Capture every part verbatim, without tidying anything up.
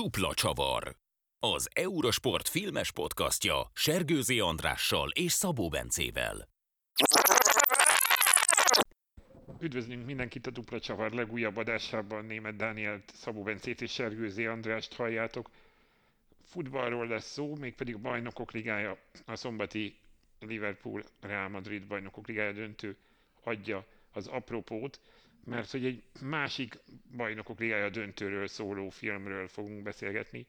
Dupla csavar. Az Eurosport filmes podcastja Sergő Zé Andrással és Szabó Bencével. Üdvözlünk mindenkit a Dupla csavar legújabb adásában, Németh Dánielt, Szabó Bencét és Sergő Zé Andrást halljátok. Futballról lesz szó, mégpedig a Bajnokok Ligája, a szombati Liverpool Real Madrid Bajnokok Ligája döntő adja az apropót, mert hogy egy másik Bajnokok Ligája döntőről szóló filmről fogunk beszélgetni.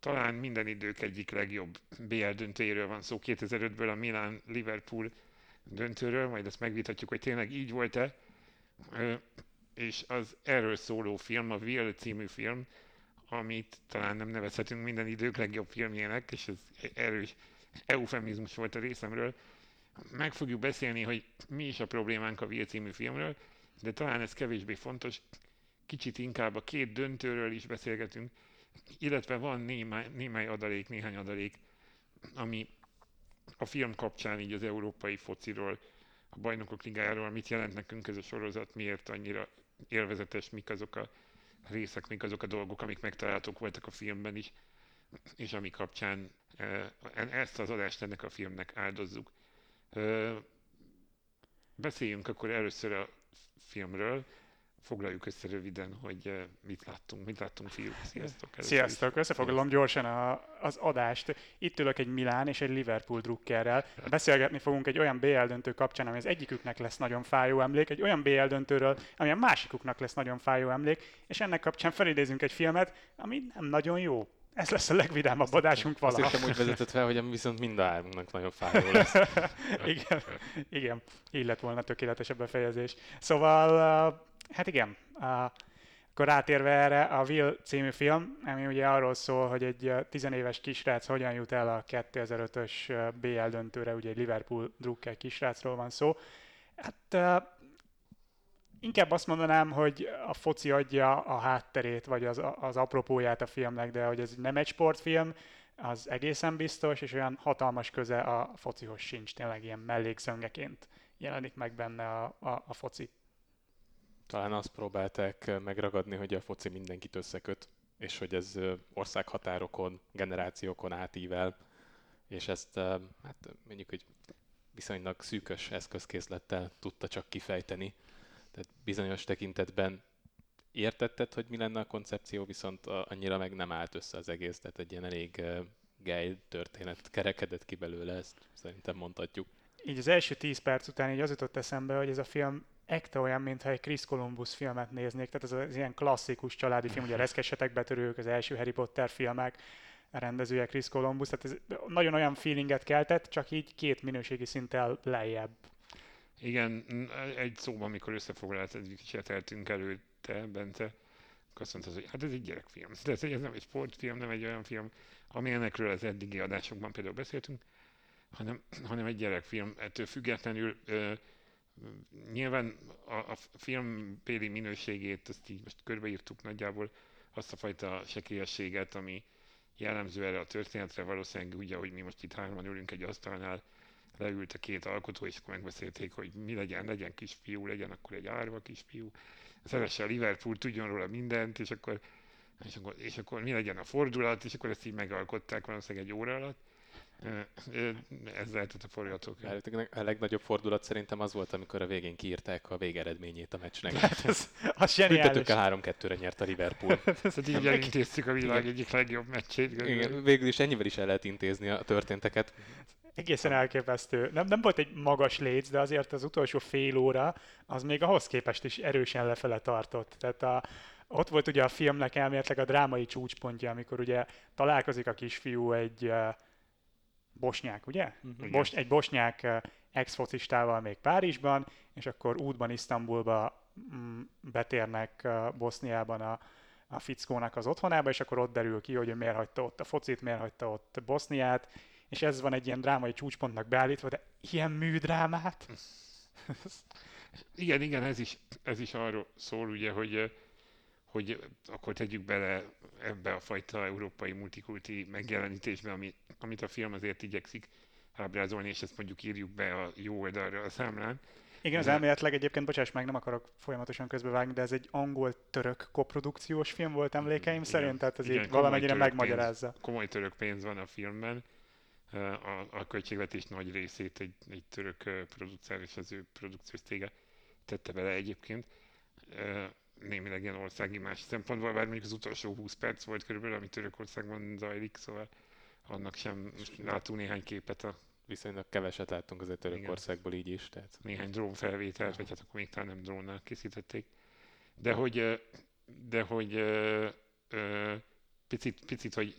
Talán minden idők egyik legjobb bé el döntőjéről van szó, kétezer-ötből a Milan Liverpool döntőről, majd ezt megvitatjuk, hogy tényleg így volt-e. És az erről szóló film, a Will című film, amit talán nem nevezhetünk minden idők legjobb filmjének, és ez erős eufemizmus volt a részemről. Meg fogjuk beszélni, hogy mi is a problémánk a Will című filmről, de talán ez kevésbé fontos, kicsit inkább a két döntőről is beszélgetünk, illetve van némely, némely adalék, néhány adalék, ami a film kapcsán így az európai fociról, a Bajnokok Ligájáról, mit jelent nekünk ez a sorozat, miért annyira élvezetes, mik azok a részek, mik azok a dolgok, amik megtalálhatók voltak a filmben is, és ami kapcsán ezt az adást ennek a filmnek áldozzuk. Beszéljünk akkor először a filmről, foglaljuk össze röviden, hogy mit láttunk, mit láttunk, fiúk. Sziasztok! Sziasztok! Összefoglalom gyorsan a, az adást. Itt ülök egy Milán és egy Liverpool drukkerrel. Beszélgetni fogunk egy olyan bé el döntő kapcsán, ami az egyiküknek lesz nagyon fájó emlék, egy olyan bé el döntőről, ami a másikuknak lesz nagyon fájó emlék, és ennek kapcsán felidézünk egy filmet, ami nem nagyon jó. Ez lesz a legvidámabb adásunk valaha. Azt hiszem úgy vezetett fel, hogy viszont mind a hármunknak nagyon fájó lesz. Igen, igen, így lett volna tökéletesebb befejezés. Szóval, hát igen, akkor rátérve erre, a Will című film, ami ugye arról szól, hogy egy tizenéves kisrác hogyan jut el a kétezer-ötös bé el döntőre, ugye egy Liverpool drukkel kisrácról van szó. Hát inkább azt mondanám, hogy a foci adja a hátterét, vagy az, az apropóját a filmnek, de hogy ez nem egy sportfilm, az egészen biztos, és olyan hatalmas köze a focihoz sincs, tényleg ilyen mellékszöngeként jelenik meg benne a, a, a foci. Talán azt próbálták megragadni, hogy a foci mindenkit összeköt, és hogy ez országhatárokon, generációkon átível, és ezt hát mondjuk, hogy viszonylag szűkös eszközkészlettel tudta csak kifejteni. Tehát bizonyos tekintetben értetted, hogy mi lenne a koncepció, viszont annyira meg nem állt össze az egész, tehát egy ilyen elég gej történet kerekedett ki belőle, ezt szerintem mondhatjuk. Így az első tíz perc után így az jutott eszembe, hogy ez a film ekte olyan, mintha egy Chris Columbus filmet néznék, tehát ez az ilyen klasszikus családi film, ugye a reszkesetek betörők, az első Harry Potter filmek, a rendezője Chris Columbus, tehát ez nagyon olyan feelinget keltett, csak így két minőségi szinttel lejjebb. Igen, egy szóban, amikor összefoglaltad, egy kicsit eltünk előtte, Bence, azt mondtad, hogy hát ez egy gyerekfilm. De ez nem egy sportfilm, nem egy olyan film, amilyenekről az eddigi adásokban például beszéltünk, hanem, hanem egy gyerekfilm. Ettől függetlenül ö, nyilván a, a film péli minőségét, azt így most körbeírtuk nagyjából, azt a fajta sekélyességet, ami jellemző erre a történetre, valószínűleg úgy, ahogy mi most itt hárman ülünk egy asztalnál, leült a két alkotó, és akkor megbeszélték, hogy mi legyen, legyen kisfiú, legyen akkor egy árva kisfiú, szeresse a Liverpool, tudjon róla mindent, és akkor, és, akkor, és akkor mi legyen a fordulat, és akkor ezt így megalkották valószínűleg egy óra alatt. Ez lehetett a forgatókönyv. A legnagyobb fordulat szerintem az volt, amikor a végén kiírták a végeredményét a meccsnek. Hát az, az zseniális. Büntetők a három kettőre nyert a Liverpool. Tehát így elintéztük a világ igen. egyik legjobb meccsét. Igen, végül is ennyivel is el lehet intézni a történteket. Egészen elképesztő. Nem, nem volt egy magas léc, de azért az utolsó fél óra az még ahhoz képest is erősen lefele tartott. Tehát a, ott volt ugye a filmnek elméletileg a drámai csúcspontja, amikor ugye találkozik a kisfiú egy uh, bosnyák, ugye? Mm-hmm. Bos, egy bosnyák uh, ex-focistával még Párizsban, és akkor útban Isztambulba mm, betérnek uh, Boszniában a, a fickónak az otthonába, és akkor ott derül ki, hogy miért hagyta ott a focit, miért hagyta ott Boszniát, és ez van egy ilyen drámai csúcspontnak beállítva, de ilyen műdrámát? igen, igen, ez is, ez is arról szól, ugye, hogy, hogy akkor tegyük bele ebbe a fajta európai multikulti megjelenítésbe, ami, amit a film azért igyekszik ábrázolni, és ezt mondjuk írjuk be a jó oldalra a számlán, Igen, az elméletleg egyébként, bocsáss meg, nem akarok folyamatosan közbevágni, de ez egy angol-török koprodukciós film volt emlékeim igen, szerint, tehát ez így valamennyire megmagyarázza. Pénz, komoly török pénz van a filmben, a, a költségvetés nagy részét egy, egy török producer és az ő produkciós cége tette bele egyébként. Némileg ilyen országi más szempontból, bár mondjuk az utolsó húsz perc volt körülbelül, ami Törökországban zajlik, szóval annak sem látunk néhány képet a... Viszonylag keveset láttunk azért Törökországból így is, tehát... Néhány drónfelvételt, vagy hát akkor még talán nem drónnal készítették. De hogy, de hogy picit, picit hogy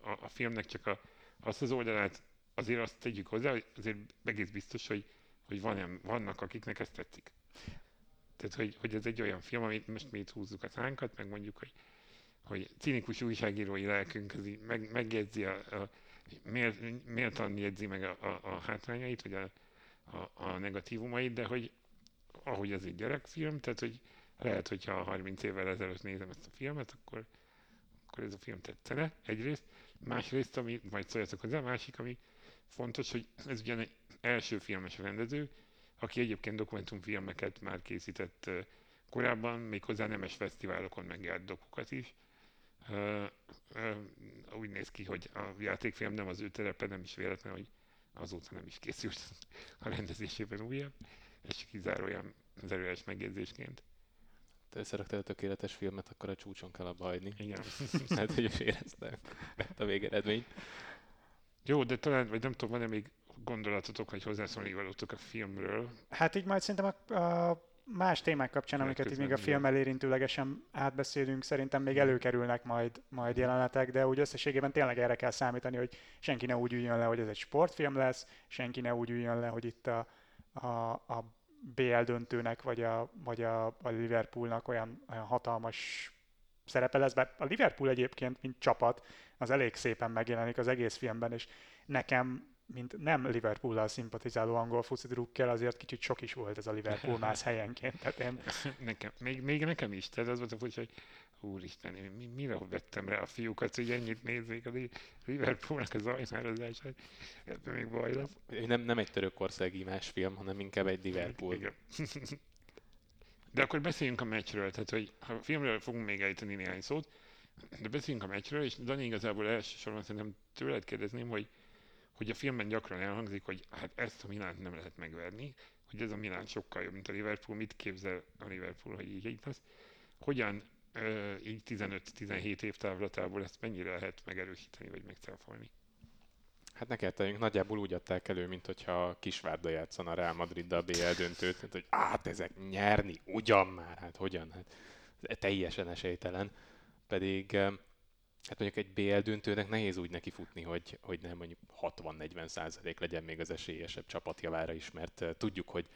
a, a filmnek csak a, azt az oldalát, azért azt tegyük hozzá, hogy azért egész biztos, hogy, hogy van, vannak, akiknek ezt tetszik. Tehát, hogy, hogy ez egy olyan film, amit most mi itt húzzuk a szánkat, meg mondjuk, hogy, hogy cinikus újságírói lelkünk az így meg, megjegyzi, a, a, mélt, méltan jegyzi meg a, a, a hátrányait, vagy a, a, a negatívumait, de hogy ahogy ez egy gyerekfilm, tehát hogy lehet, hogyha harminc évvel ezelőtt nézem ezt a filmet, akkor, akkor ez a film tetszene egyrészt. Másrészt, ami, majd szóljatok hozzá, másik, ami fontos, hogy ez ugyan egy első filmes rendező, aki egyébként dokumentumfilmeket már készített uh, korábban, méghozzá nemes fesztiválokon megjárt dokukat is. Uh, uh, úgy néz ki, hogy a játékfilm nem az ő terepe, nem is véletlen, hogy azóta nem is készült a rendezésében újabb. Ez csak kizárólag az erős megjegyzésként. Ha összeraktál a tökéletes filmet, akkor a csúcson kell abba hagyni. Igen. Hát, hogy is éreztem a végeredmény. Jó, de talán, vagy nem tudom, van-e még gondolatotok, vagy hozzászólni valótok a filmről? Hát így majd szerintem a, a más témák kapcsán, hát amiket így még a filmmel érintőlegesen átbeszélünk, szerintem még előkerülnek majd, majd jelenetek, de úgy összességében tényleg erre kell számítani, hogy senki ne úgy üljön le, hogy ez egy sportfilm lesz, senki ne úgy üljön le, hogy itt a, a, a bé el döntőnek, vagy a, vagy a, a Liverpoolnak olyan, olyan hatalmas szerepe lesz, bár a Liverpool egyébként, mint csapat, az elég szépen megjelenik az egész filmben, és nekem mint nem Liverpool-lal szimpatizáló angol foci drukkel, azért kicsit sok is volt ez a Liverpool más helyenként. Tehát én... nekem, még, még nekem is, tehát az volt a furcsa, hogy úristen, mi, mire vettem rá a fiúkat, hogy ennyit nézzék a Liverpoolnak az ajnározását, ebben még baj lesz. Nem, nem egy törökországi más film, hanem inkább egy Liverpool. Igen. De akkor beszéljünk a meccsről, tehát hogy a filmről fogunk még ejteni néhány szót, de beszéljünk a meccsről, és Dani, igazából elsősorban szerintem tőled kérdezném, hogy hogy a filmben gyakran elhangzik, hogy hát ezt a Milánt nem lehet megverni, hogy ez a Milán sokkal jobb, mint a Liverpool, mit képzel a Liverpool, hogy így így lesz. Hogyan ö, így tizenöt-tizenhét év távlatából ezt mennyire lehet megerősíteni, vagy megcáfolni? Hát ne kelteljünk, nagyjából úgy adták elő, mint hogyha Kisvárda játszana a Real Madriddal a bé el döntőt, mint hogy át ezek nyerni, ugyan már, hát hogyan, hát teljesen esélytelen, pedig... Hát mondjuk egy bé el döntőnek nehéz úgy neki futni, hogy, hogy nem mondjuk hatvan-negyven százalék legyen még az esélyesebb csapat javára is, mert tudjuk, hogy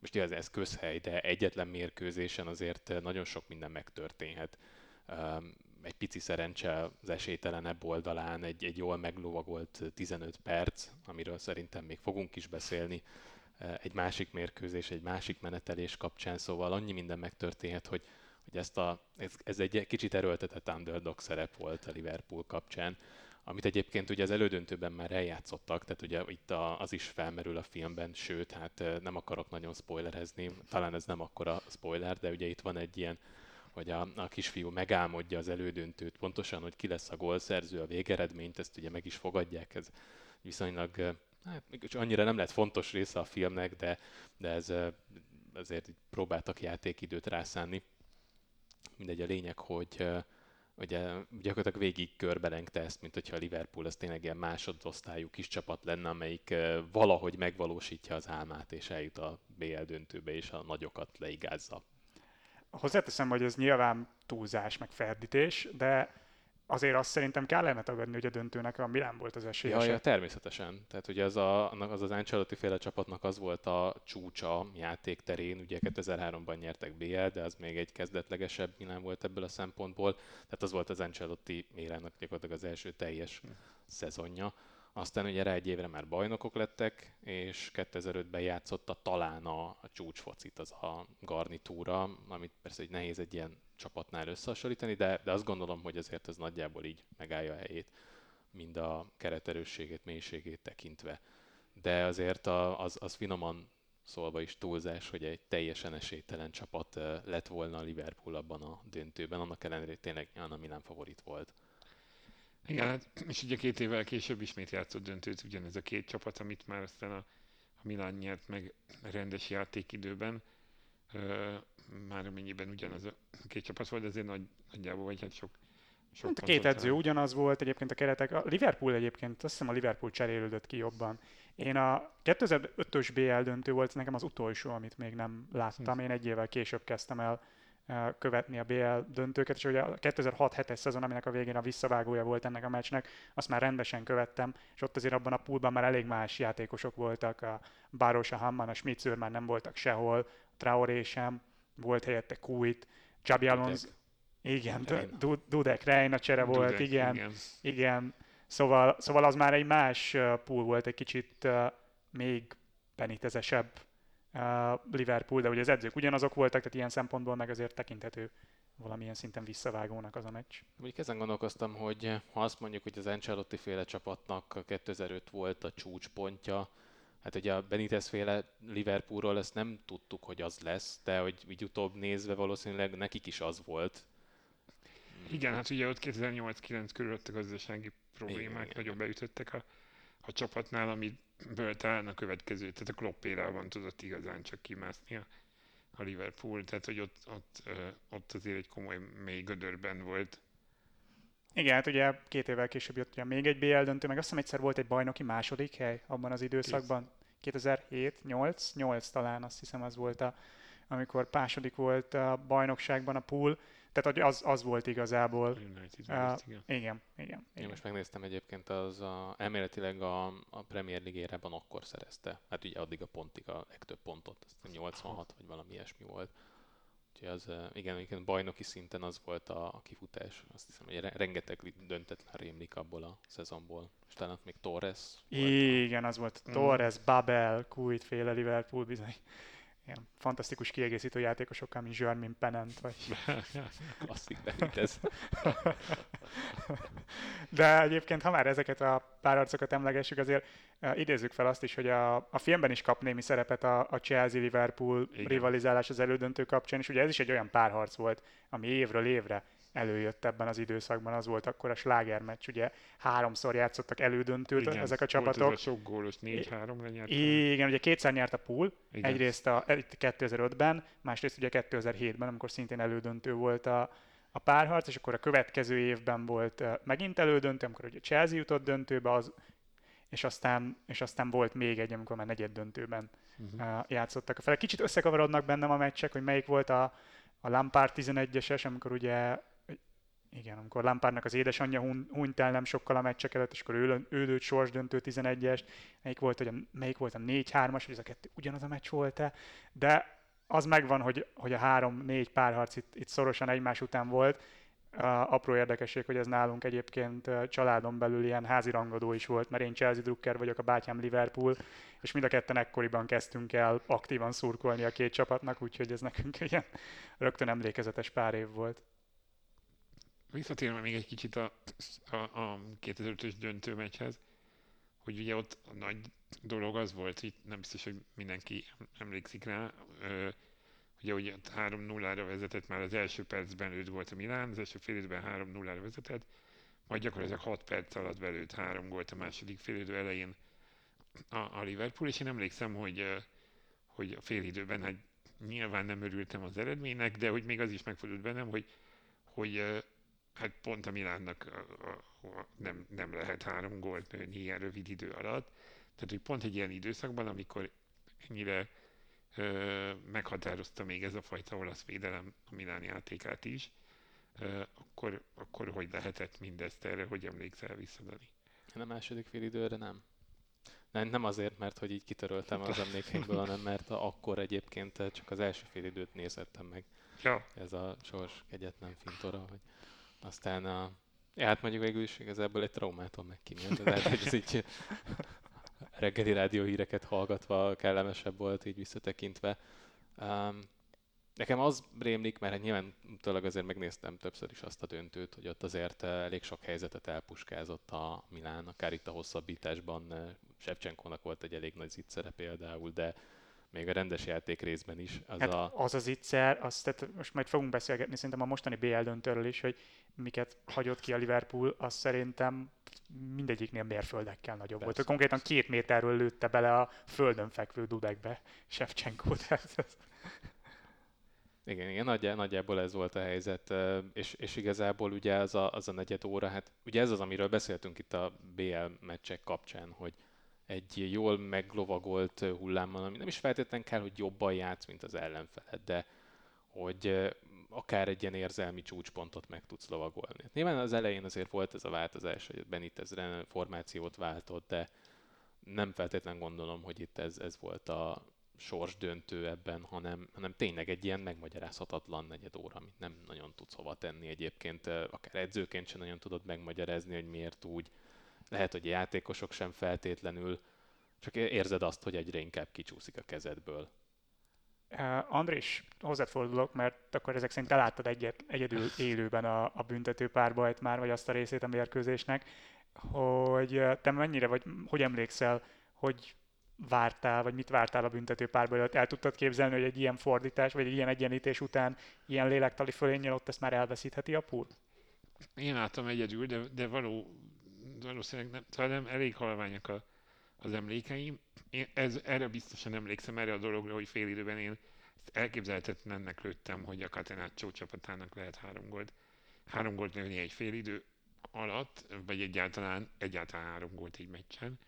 most ugye ez közhely, de egyetlen mérkőzésen azért nagyon sok minden megtörténhet. Egy pici szerencse az esélytelenebb oldalán, egy, egy jól meglovagolt tizenöt perc, amiről szerintem még fogunk is beszélni, egy másik mérkőzés, egy másik menetelés kapcsán, szóval annyi minden megtörténhet, hogy hogy ezt a, ez, ez egy kicsit erőltetett underdog szerep volt a Liverpool kapcsán, amit egyébként ugye az elődöntőben már eljátszottak, tehát ugye itt a, az is felmerül a filmben, sőt, hát nem akarok nagyon spoilerezni, talán ez nem akkora spoiler, de ugye itt van egy ilyen, hogy a, a kisfiú megálmodja az elődöntőt, pontosan, hogy ki lesz a gólszerző, a végeredményt, ezt ugye meg is fogadják, ez viszonylag, hát annyira nem lett fontos része a filmnek, de, de ez azért próbáltak játékidőt rászánni. Mindegy, a lényeg, hogy ugye, gyakorlatilag végig körbelengte ezt, mint hogyha a Liverpool az tényleg ilyen másodosztályú kis csapat lenne, amelyik valahogy megvalósítja az álmát, és eljut a bé el döntőbe, és a nagyokat leigázza. Hozzáteszem, hogy ez nyilván túlzás, meg ferdítés, de azért azt szerintem kellene tagadni, hogy a döntőnek a Milán volt az esélyes. Ja, ja, természetesen. Tehát ugye az a, az, az Ancelotti féle csapatnak az volt a csúcsa játékterén, ugye kétezer-háromban nyertek bé el, de az még egy kezdetlegesebb Milán volt ebből a szempontból. Tehát az volt az Ancelotti Milánnak gyakorlatilag az első teljes hmm. szezonja. Aztán ugye rá egy évre már bajnokok lettek, és kétezer-ötben játszotta talán a, a csúcsfocit, az a garnitúra, amit persze egy nehéz egy ilyen csapatnál összehasonlítani, de, de azt gondolom, hogy azért ez nagyjából így megállja a helyét, mind a kereterősségét, mélységét tekintve. De azért a, az, az finoman szólva is túlzás, hogy egy teljesen esélytelen csapat lett volna a Liverpool abban a döntőben, annak ellenére tényleg nyilván a Milan favorit volt. Igen, hát, és ugye két évvel később ismét játszott döntőt ugyanez a két csapat, amit már aztán a, a Milan nyert meg rendes játékidőben. Ö, már amennyiben ugyanaz a két csapat volt, de azért nagy, nagyjából vagy hát sok Sok a két edző áll. Ugyanaz volt egyébként a keretek. A Liverpool egyébként, azt hiszem a Liverpool cserélődött ki jobban. Én a kétezer-ötös bé el döntő volt nekem az utolsó, amit még nem láttam. Én egy évvel később kezdtem el követni a bé el döntőket, és ugye a kétezer-hat-hetes szezon, aminek a végén a visszavágója volt ennek a meccsnek, azt már rendesen követtem, és ott azért abban a poolban már elég más játékosok voltak. A Baros, a Hamman, a Schmitzőr már nem voltak sehol, a Traoré sem, volt helyette Kuit, Xabi Alonso. Igen, Dudek, Reina csere Dudek, volt, igen, igen. igen. Szóval, szóval az már egy más pool volt, egy kicsit uh, még Benitezesebb uh, Liverpool, de ugye az edzők ugyanazok voltak, tehát ilyen szempontból meg azért tekinthető valamilyen szinten visszavágónak az a meccs. Mondjuk ezen gondolkoztam, hogy ha azt mondjuk, hogy az Ancelotti féle csapatnak kétezer-öt volt a csúcspontja, hát ugye a Benitez féle Liverpoolról ezt nem tudtuk, hogy az lesz, de hogy így utóbb nézve valószínűleg nekik is az volt. Igen, hát ugye ott kétezer-nyolc-kilenc körülött a gazdasági problémák, igen, nagyon beütöttek a, a csapatnál, amiből talán a következő, tehát a Klopp érában tudott igazán csak kimászni a, a Liverpool, tehát hogy ott, ott, ott azért egy komoly mély gödörben volt. Igen, hát ugye két évvel később jött ugye még egy bé el döntő, meg azt hiszem egyszer volt egy bajnoki második hely abban az időszakban, kétezer-hét nyolc talán, azt hiszem az volt a, amikor második volt a bajnokságban a pool. Tehát az, az volt igazából. United, uh, United, igen. Igen, igen. Én igen. most megnéztem egyébként, az a, elméletileg a, a Premier Ligában akkor szerezte. Hát ugye addig a pontig a legtöbb pontot, nyolcvanhat vagy valami ilyesmi volt. Úgyhogy az, igen, egyébként bajnoki szinten az volt a, a kifutás. Azt hiszem, hogy rengeteg döntetlen rémlik abból a szezonból. És talán még Torres volt. Igen, a... az volt mm. Torres, Babel, Kuit féle Liverpool bizony. Ilyen fantasztikus kiegészítő játékosokkal, mint Jermaine Pennant, vagy... Klasszik, ez. De egyébként, ha már ezeket a párharcokat emlegessük, azért uh, idézzük fel azt is, hogy a, a filmben is kap némi szerepet a, a Chelsea-Liverpool rivalizálás az elődöntő kapcsán, és ugye ez is egy olyan párharc volt, ami évről évre előjött ebben az időszakban, az volt akkor a slágermeccs, ugye háromszor játszottak elődöntőt igen, ezek a csapatok. Volt ez a sok gólos, négy-háromra nyert. Igen, ugye kétszer nyert a pool, igen. Egyrészt a kétezer-ötben, másrészt ugye kétezer-hétben, amikor szintén elődöntő volt a, a párharc, és akkor a következő évben volt uh, megint elődöntő, amikor ugye Chelsea jutott döntőbe, az, és, aztán, és aztán volt még egy, amikor már negyed döntőben uh-huh. uh, játszottak fel. Kicsit összekavarodnak bennem a meccsek, hogy melyik volt a, a Lampard tizenegyes, amikor ugye igen, amikor Lampardnak az édesanyja hun, hunyt el nem sokkal a meccsek előtt, és akkor ő lőtt sorsdöntő tizenegyest, melyik volt, hogy a, melyik volt a négy-hármas, hogy ez a kettő ugyanaz a meccs volt-e, de az megvan, hogy, hogy a három-négy párharc itt, itt szorosan egymás után volt. Uh, apró érdekesség, hogy ez nálunk egyébként uh, családon belül ilyen házi rangadó is volt, mert én Chelsea drukker vagyok, a bátyám Liverpool, és mind a ketten ekkoriban kezdtünk el aktívan szurkolni a két csapatnak, úgyhogy ez nekünk ilyen rögtön emlékezetes pár év volt. Visszatérve még egy kicsit a, a, a kétezer-ötös döntő meccshez, hogy ugye ott a nagy dolog az volt, itt nem biztos, hogy mindenki emlékszik rá, ö, ugye hogy három-nullára vezetett, már az első percben őt volt a Milan, az első fél időben három-nullára vezetett, majd gyakorlatilag hat perc alatt belőtt három gólt a második fél idő elején a, a Liverpool, és én emlékszem, hogy, hogy a fél időben hát nyilván nem örültem az eredménynek, de hogy még az is megfordult bennem, hogy, hogy hát pont a Milánnak a, a, a, nem, nem lehet három gólt nőni ilyen rövid idő alatt. Tehát, hogy pont egy ilyen időszakban, amikor ennyire ö, meghatározta még ez a fajta olasz védelem a Milán játékát is, ö, akkor, akkor hogy lehetett mindezt erre, hogy emlékszel vissza, Dani? A második fél időre nem. nem. Nem azért, mert hogy így kitöröltem az emlékeimből, hanem mert akkor egyébként csak az első fél időt nézettem meg. Ja. Ez a sors kegyetlen fintora, hogy... Aztán a... Ja, hát mondjuk végül is igazából egy traumától megkímélt. Tehát, hogy ez így reggeli rádióhíreket hallgatva kellemesebb volt, így visszatekintve. Um, nekem az rémlik, mert nyilván tőleg azért megnéztem többször is azt a döntőt, hogy ott azért elég sok helyzetet elpuskázott a Milán, akár itt a hosszabbításban. Shevchenkónak volt egy elég nagy ziccere például, de még a rendes játék részben is. Az hát a... az, az itszer, az, tehát most majd fogunk beszélgetni szerintem a mostani bé el döntőről is, hogy miket hagyott ki a Liverpool, az szerintem mindegyiknél mérföldekkel nagyobb persze, volt. Konkrétan persze. Két méterről lőtte bele a földön fekvő Dudekbe Shevchenkót. Igen, igen, nagyjá, nagyjából ez volt a helyzet, és, és igazából ugye az a, az a negyed óra, hát ugye ez az, amiről beszéltünk itt a bé el meccsek kapcsán, hogy egy jól meglovagolt hullámmal, ami nem is feltétlenül kell, hogy jobban játsz, mint az ellenfeled, de hogy akár egy ilyen érzelmi csúcspontot meg tudsz lovagolni. Nyilván az elején azért volt ez a változás, hogy Benitezre formációt váltott, de nem feltétlenül gondolom, hogy itt ez, ez volt a sorsdöntő ebben, hanem, hanem tényleg egy ilyen megmagyarázhatatlan negyed óra, amit nem nagyon tudsz hova tenni egyébként, akár edzőként sem nagyon tudod megmagyarázni, hogy miért úgy. Lehet, hogy a játékosok sem feltétlenül, csak érzed azt, hogy egyre inkább kicsúszik a kezedből. Uh, Andris, hozzád fordulok, mert akkor ezek szerint te láttad egyet, egyedül élőben a, a büntető párbajt már, vagy azt a részét a mérkőzésnek, hogy te mennyire, vagy hogy emlékszel, hogy vártál, vagy mit vártál a büntető párbajt? El tudtad képzelni, hogy egy ilyen fordítás, vagy egy ilyen egyenlítés után ilyen lélektali fölénnyel ott ezt már elveszítheti a Pool? Én láttam egyedül, de, de való... valószínűleg nem, talán nem elég halványak a, az emlékeim. Én ez, erre biztosan emlékszem, erre a dologra, hogy fél időben én elképzelhetetlennek lőttem, hogy a Catenaccio csapatának lehet három gólt. Három gólt lőni egy fél idő alatt, vagy egyáltalán, egyáltalán három gólt egy meccsen.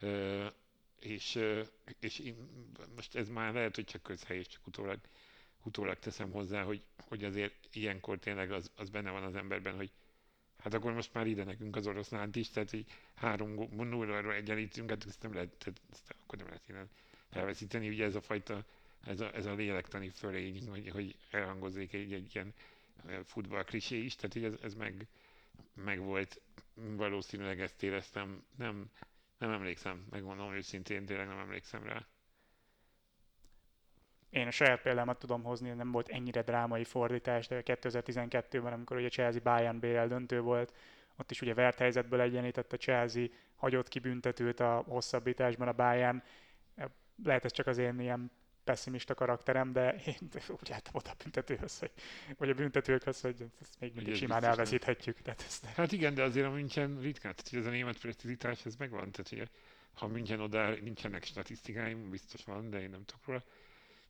Ö, és és én, most ez már lehet, hogy csak közhely, és csak utólag, utólag teszem hozzá, hogy, hogy azért ilyenkor tényleg az, az benne van az emberben, hogy hát akkor most már ide nekünk az oroszlánt is, tehát hogy három nullról egyenlítünk, hát ezt nem lehet, tehát ezt akkor nem lehet innen elveszíteni. Ugye ez a fajta, ez a, ez a lélektani fölény, hogy, hogy elhangozzék egy, egy ilyen futballklisé is, tehát hogy ez, ez meg, meg volt, valószínűleg ezt éreztem, nem, nem emlékszem, megmondom őszintén, tényleg nem emlékszem rá. Én a saját példámat tudom hozni, nem volt ennyire drámai fordítás, de kétezer-tizenkettőben, amikor ugye Chelsea-Bayern bé el döntő volt, ott is ugye vert helyzetből egyenlített a Chelsea, hagyott ki büntetőt a hosszabbításban a Bayern. Lehet ez csak az én ilyen pessimista karakterem, de én úgy láttam ott a büntetőhöz, hogy, vagy a büntetőkhöz, hogy ezt még mindig simán elveszíthetjük. Tehát ezt nem. Hát igen, de azért a München ritkán, tehát ez a német precizitás, ez megvan. Tehát, ha München odáll, nincsenek statisztikáim, biztos van, de én nem tudok róla.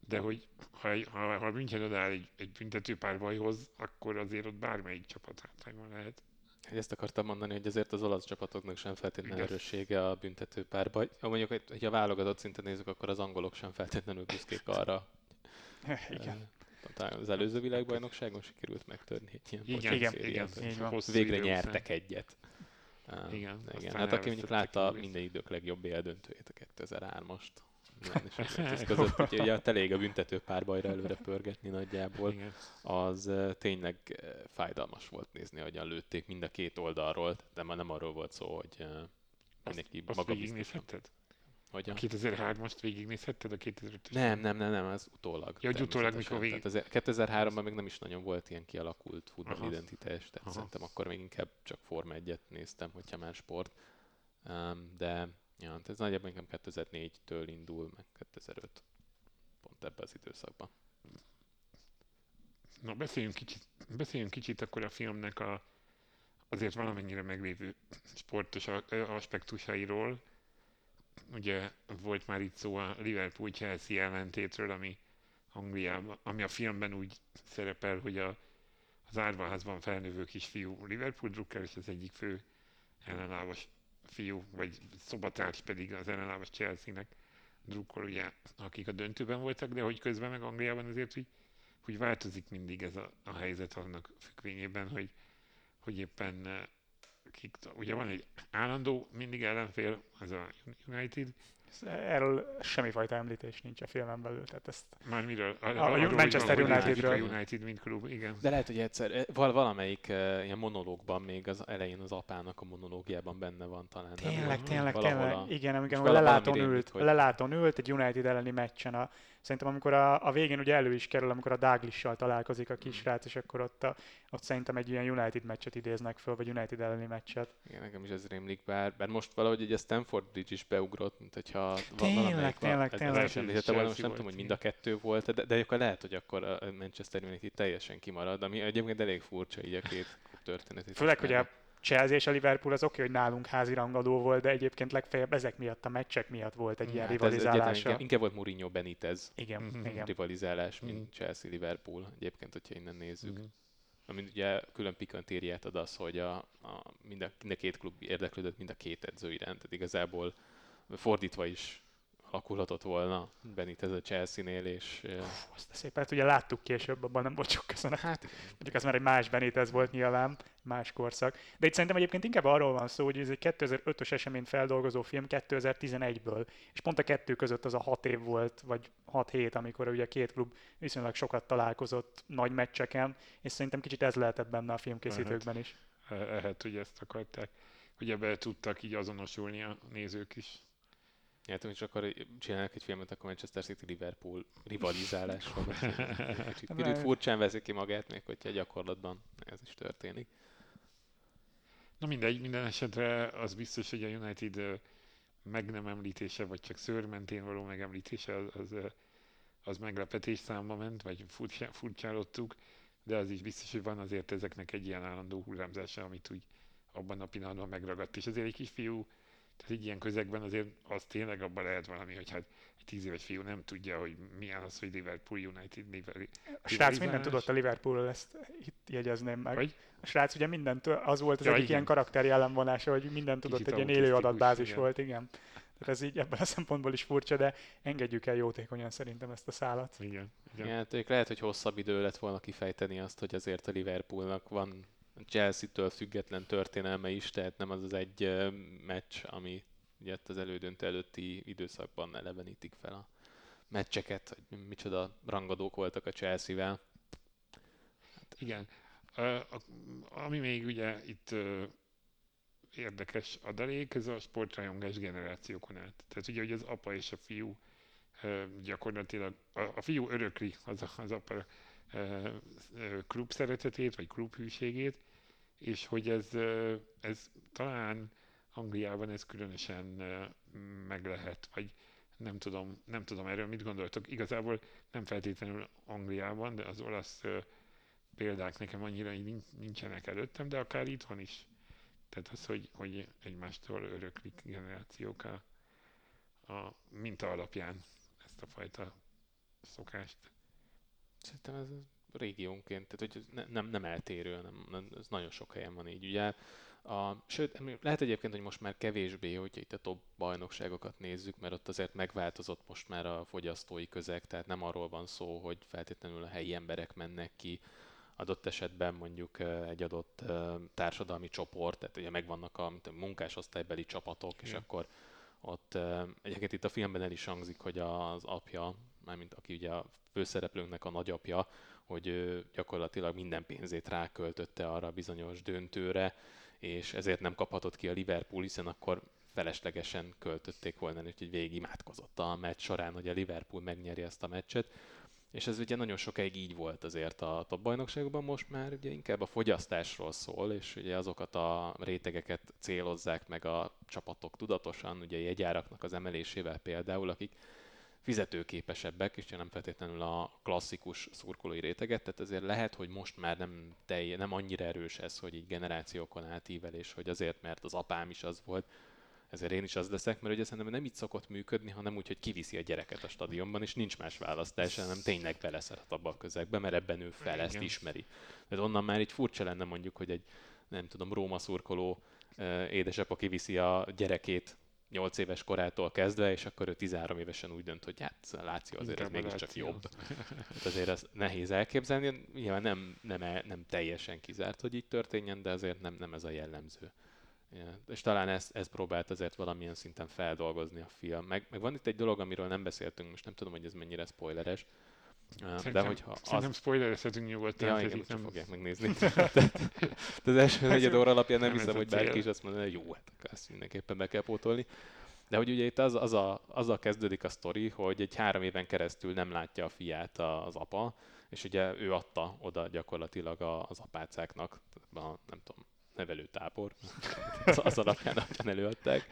De hogy ha, ha, ha München odáll egy, egy büntető párbajhoz, akkor azért ott bármelyik csapat hátrányban lehet. Ezt akartam mondani, hogy azért az olasz csapatoknak sem feltétlenül erőssége a büntető párbaj. Ha mondjuk, ha válogatott szinten nézzük, akkor az angolok sem feltétlenül büszkék arra. Igen. Talán az előző világbajnokságon sikerült megtörni egy ilyen bocsánat szériát. Végre nyertek egyet. Igen. Igen. Hát aki mondjuk látta minden idők legjobb bé el döntőjét, a kétezer-hármast. Között, úgyhogy ugye elég a büntető párbajra előre pörgetni nagyjából, az tényleg fájdalmas volt nézni, hogyan lőtték mind a két oldalról, de már nem arról volt szó, hogy mindenki azt, maga biztosan. A kétezer-hármast végignézhetted a kétezer-ötös? Nem, nem, nem, nem, ez utólag. Ja, utólag mikor végig... kétezer-háromban még nem is nagyon volt ilyen kialakult futballidentitás, tehát aha, szerintem akkor még inkább csak Forma egyet néztem, hogyha már sport, de... Ja, ez nagyjából inkább kétezer-négytől indul, meg kétezer-öt, pont ebben az időszakban. Na, beszéljünk kicsit, beszéljünk kicsit akkor a filmnek a, azért valamennyire meglévő sportos aspektusairól. Ugye volt már itt szó a Liverpool-Chelsea ellentétről, ami Angliában, ami a filmben úgy szerepel, hogy a, az árvaházban felnövő kisfiú Liverpool drukker, és az egyik fő ellenállós fiú, vagy szobatárs pedig az ellenállás Chelsea-nek drukkol, ugye, akik a döntőben voltak, de hogy közben meg Angliában azért úgy, úgy változik mindig ez a, a helyzet annak függvényében, hogy, hogy éppen kik, ugye van egy állandó mindig ellenfél, az a United. Erről semmifajta említés nincs a filmen belül, tehát ezt... Már miről? A, a, a arról, Manchester Unitedről. United, mint klub, igen. De lehet, hogy egyszer, val- valamelyik uh, ilyen monológban még az elején az apának a monológiában benne van talán. Tényleg, nem, tényleg, tényleg. A, igen, amikor lelátón ült, hogy... lelátón ült egy United elleni meccsen. A, szerintem amikor a, a végén ugye elő is kerül, amikor a Dalglishsal találkozik a kisrác, és akkor ott, a, ott szerintem egy ilyen United meccset idéznek föl, vagy United elleni meccset. Igen, nekem is ez rémlik, bár, bár most valahogy egy a Stamford Bridge is beugrott, mint hogyha a valamelyik versenyzete volt, most nem tudom, hogy mind a kettő volt, de, de akkor lehet, hogy akkor a Manchester United teljesen kimarad, ami egyébként elég furcsa így a két történet. Főleg, hogy a Chelsea és a Liverpool az oké, okay, hogy nálunk házirangadó volt, de egyébként legfeljebb ezek miatt, a meccsek miatt volt egy ilyen hát rivalizálása. Inkább, inkább volt Mourinho Benitez igen, mm-hmm. igen. rivalizálás, mint mm-hmm. Chelsea-Liverpool, egyébként, hogyha innen nézzük. Mm-hmm. Amint ugye külön pikantériát ad az, hogy a, a, mind, a, mind a két klub érdeklődött mind a két edző iránt, tehát igazából fordítva is alakulhatott volna Benitez a Chelsea-nél, és... Uf, azt a szép, hát ugye láttuk később, abban nem bocsuk, köszönöm. Hát, mondjuk az már egy más Benitez volt nyilván, más korszak. De itt szerintem egyébként inkább arról van szó, hogy ez egy kétezer-ötös eseményt feldolgozó film kétezer-tizenegyből, és pont a kettő között az a hat év volt, vagy hat hét, amikor ugye a két klub viszonylag sokat találkozott nagy meccseken, és szerintem kicsit ez lehetett benne a filmkészítőkben is. Lehet, hogy ezt akarták, hogy ebben tudtak így azonosulni a nézők is. Értem, és akkor csinálnak egy filmet, akkor Manchester City-Liverpool rivalizálásról. Kicsit, kicsit furcsán veszik ki magát, még hogyha gyakorlatban ez is történik. Na mindegy, minden esetre az biztos, hogy a United meg nem említése, vagy csak szőr mentén való megemlítése, az, az, az meglepetés számba ment, vagy furcsá, furcsálottuk, de az is biztos, hogy van azért ezeknek egy ilyen állandó hullámzása, amit úgy abban a pillanatban megragadt. És azért egy kisfiú, tehát egy ilyen közegben azért az tényleg abban lehet valami, hogy hát egy tíz éves fiú nem tudja, hogy milyen az, hogy Liverpool United Liverpool. A srác minden tudott a Liverpoolról, ezt itt jegyezném meg. Hogy? A srác ugye mindent, az volt az ja, egyik igen. ilyen karakteri ellenvonása, hogy mindent tudott, kicsit egy ilyen élő adatbázis igen. volt, igen. Tehát ez így ebben a szempontból is furcsa, de engedjük el jótékonyan szerintem ezt a szálat. Igen. igen. igen hát lehet, hogy hosszabb idő lett volna kifejteni azt, hogy azért a Liverpoolnak van... Chelsea-től független történelme is, tehát nem az az egy uh, meccs, ami ugye az elődöntő előtti időszakban elevenítik fel a meccseket, hogy micsoda rangadók voltak a Chelsea-vel. Hát, igen. Uh, ami még ugye itt uh, érdekes adalék, ez a sportrajongás generációkon át. Tehát ugye, hogy az apa és a fiú uh, gyakorlatilag, a, a fiú örökli az, az apa klub szeretetét, vagy klub hűségét, és hogy ez, ez talán Angliában ez különösen meg lehet, vagy nem tudom, nem tudom erről mit gondoltok. Igazából nem feltétlenül Angliában, de az olasz példák nekem annyira nincsenek előttem, de akár itthon is. Tehát az, hogy, hogy egymástól öröklik generációk a, a minta alapján ezt a fajta szokást. Szerintem ez régiónként, tehát hogy ne, nem, nem eltérő, nem, nem, ez nagyon sok helyen van így. Ugye, a, sőt, lehet egyébként, hogy most már kevésbé, hogyha itt a top bajnokságokat nézzük, mert ott azért megváltozott most már a fogyasztói közeg, tehát nem arról van szó, hogy feltétlenül a helyi emberek mennek ki, adott esetben mondjuk egy adott társadalmi csoport, tehát ugye megvannak a, a munkásosztálybeli csapatok, és ja. akkor ott egyébként itt a filmben el is hangzik, hogy az apja, mármint aki ugye a főszereplőnknek a nagyapja, hogy gyakorlatilag minden pénzét ráköltötte arra a bizonyos döntőre, és ezért nem kaphatott ki a Liverpool, hiszen akkor feleslegesen költötték volna, úgyhogy végig imádkozott a meccs során, hogy a Liverpool megnyeri ezt a meccset. És ez ugye nagyon sokáig így volt azért a top bajnokságban, most már ugye inkább a fogyasztásról szól, és ugye azokat a rétegeket célozzák meg a csapatok tudatosan, ugye jegyáraknak az emelésével például, akik fizetőképesebbek, és nem feltétlenül a klasszikus szurkolói réteget, tehát azért lehet, hogy most már nem, telj, nem annyira erős ez, hogy így generációkon átívelés, hogy azért, mert az apám is az volt, ezért én is az leszek, mert ugye szerintem nem így szokott működni, hanem úgy, hogy kiviszi a gyereket a stadionban, és nincs más választás, hanem tényleg beleszeret abba a közegbe, mert ebben ő fel ezt ismeri. Tehát onnan már így furcsa lenne mondjuk, hogy egy, nem tudom, Róma szurkoló édesapa kiviszi a gyerekét nyolc éves korától kezdve, és akkor ő tizenhárom évesen úgy dönt, hogy hát Láció azért ez mégiscsak jobb. Hát azért ez nehéz elképzelni, nyilván nem, nem, nem teljesen kizárt, hogy így történjen, de azért nem, nem ez a jellemző. Ja. És talán ezt, ezt próbált azért valamilyen szinten feldolgozni a film. Meg, meg van itt egy dolog, amiről nem beszéltünk, most nem tudom, hogy ez mennyire spoileres. Szerintem, de hogyha szerintem az... spoilerezhetünk nyugodtan. Ja, igen, nem fogják megnézni. Az első negyed óra alapján nem, nem hiszem, hogy bárki is azt mondaná, hogy jó, hát ezt mindenképpen be kell pótolni. De hogy ugye itt az, az a, azzal kezdődik a sztori, hogy egy három éven keresztül nem látja a fiát az apa, és ugye ő adta oda gyakorlatilag az apácáknak, a, nem tudom, nevelőtábor, az alapján, alapján előadták.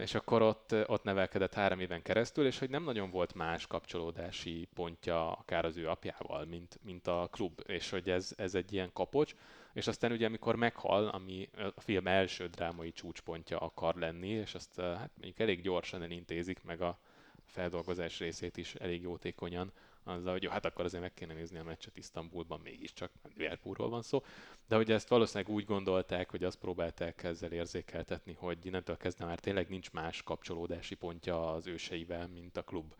és akkor ott, ott nevelkedett három éven keresztül, és hogy nem nagyon volt más kapcsolódási pontja akár az ő apjával, mint, mint a klub, és hogy ez, ez egy ilyen kapocs. És aztán ugye, amikor meghal, ami a film első drámai csúcspontja akar lenni, és azt hát mondjuk elég gyorsan elintézik, meg a feldolgozás részét is elég jótékonyan, azzal, hogy jó, hát akkor azért meg kéne nézni a meccset Isztambulban, mégiscsak Liverpoolról van szó. De ugye ezt valószínűleg úgy gondolták, hogy azt próbálták ezzel érzékeltetni, hogy innentől kezdve már tényleg nincs más kapcsolódási pontja az őseivel, mint a klub.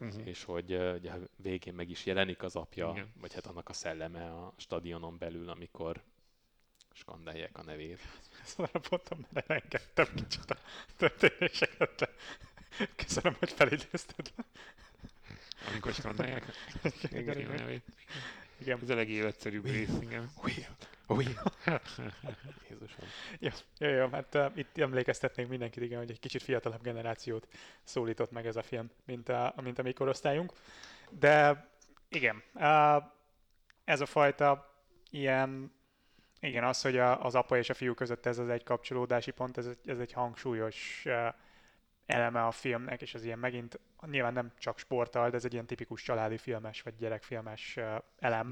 Uh-huh. És hogy ugye végén meg is jelenik az apja, igen, vagy hát annak a szelleme a stadionon belül, amikor skandálják a nevét. Ezt arra ponton már elengedtem kicsit a történéseket. Köszönöm, hogy felidézted le. Amikor skandálják a nevét. Igen, az a legéletszerűbb rész, igen. Will, Will. Jézusom. Jó, jó, jó, hát uh, itt emlékeztetnénk mindenkit, igen, hogy egy kicsit fiatalabb generációt szólított meg ez a film, mint a, mint a mi korosztályunk. De igen, uh, ez a fajta ilyen, igen, az, hogy a, az apa és a fiú között ez az egy kapcsolódási pont, ez, ez egy hangsúlyos uh, eleme a filmnek, és az ilyen megint, nyilván nem csak sporttal, de ez egy ilyen tipikus családi filmes, vagy gyerekfilmes uh, elem.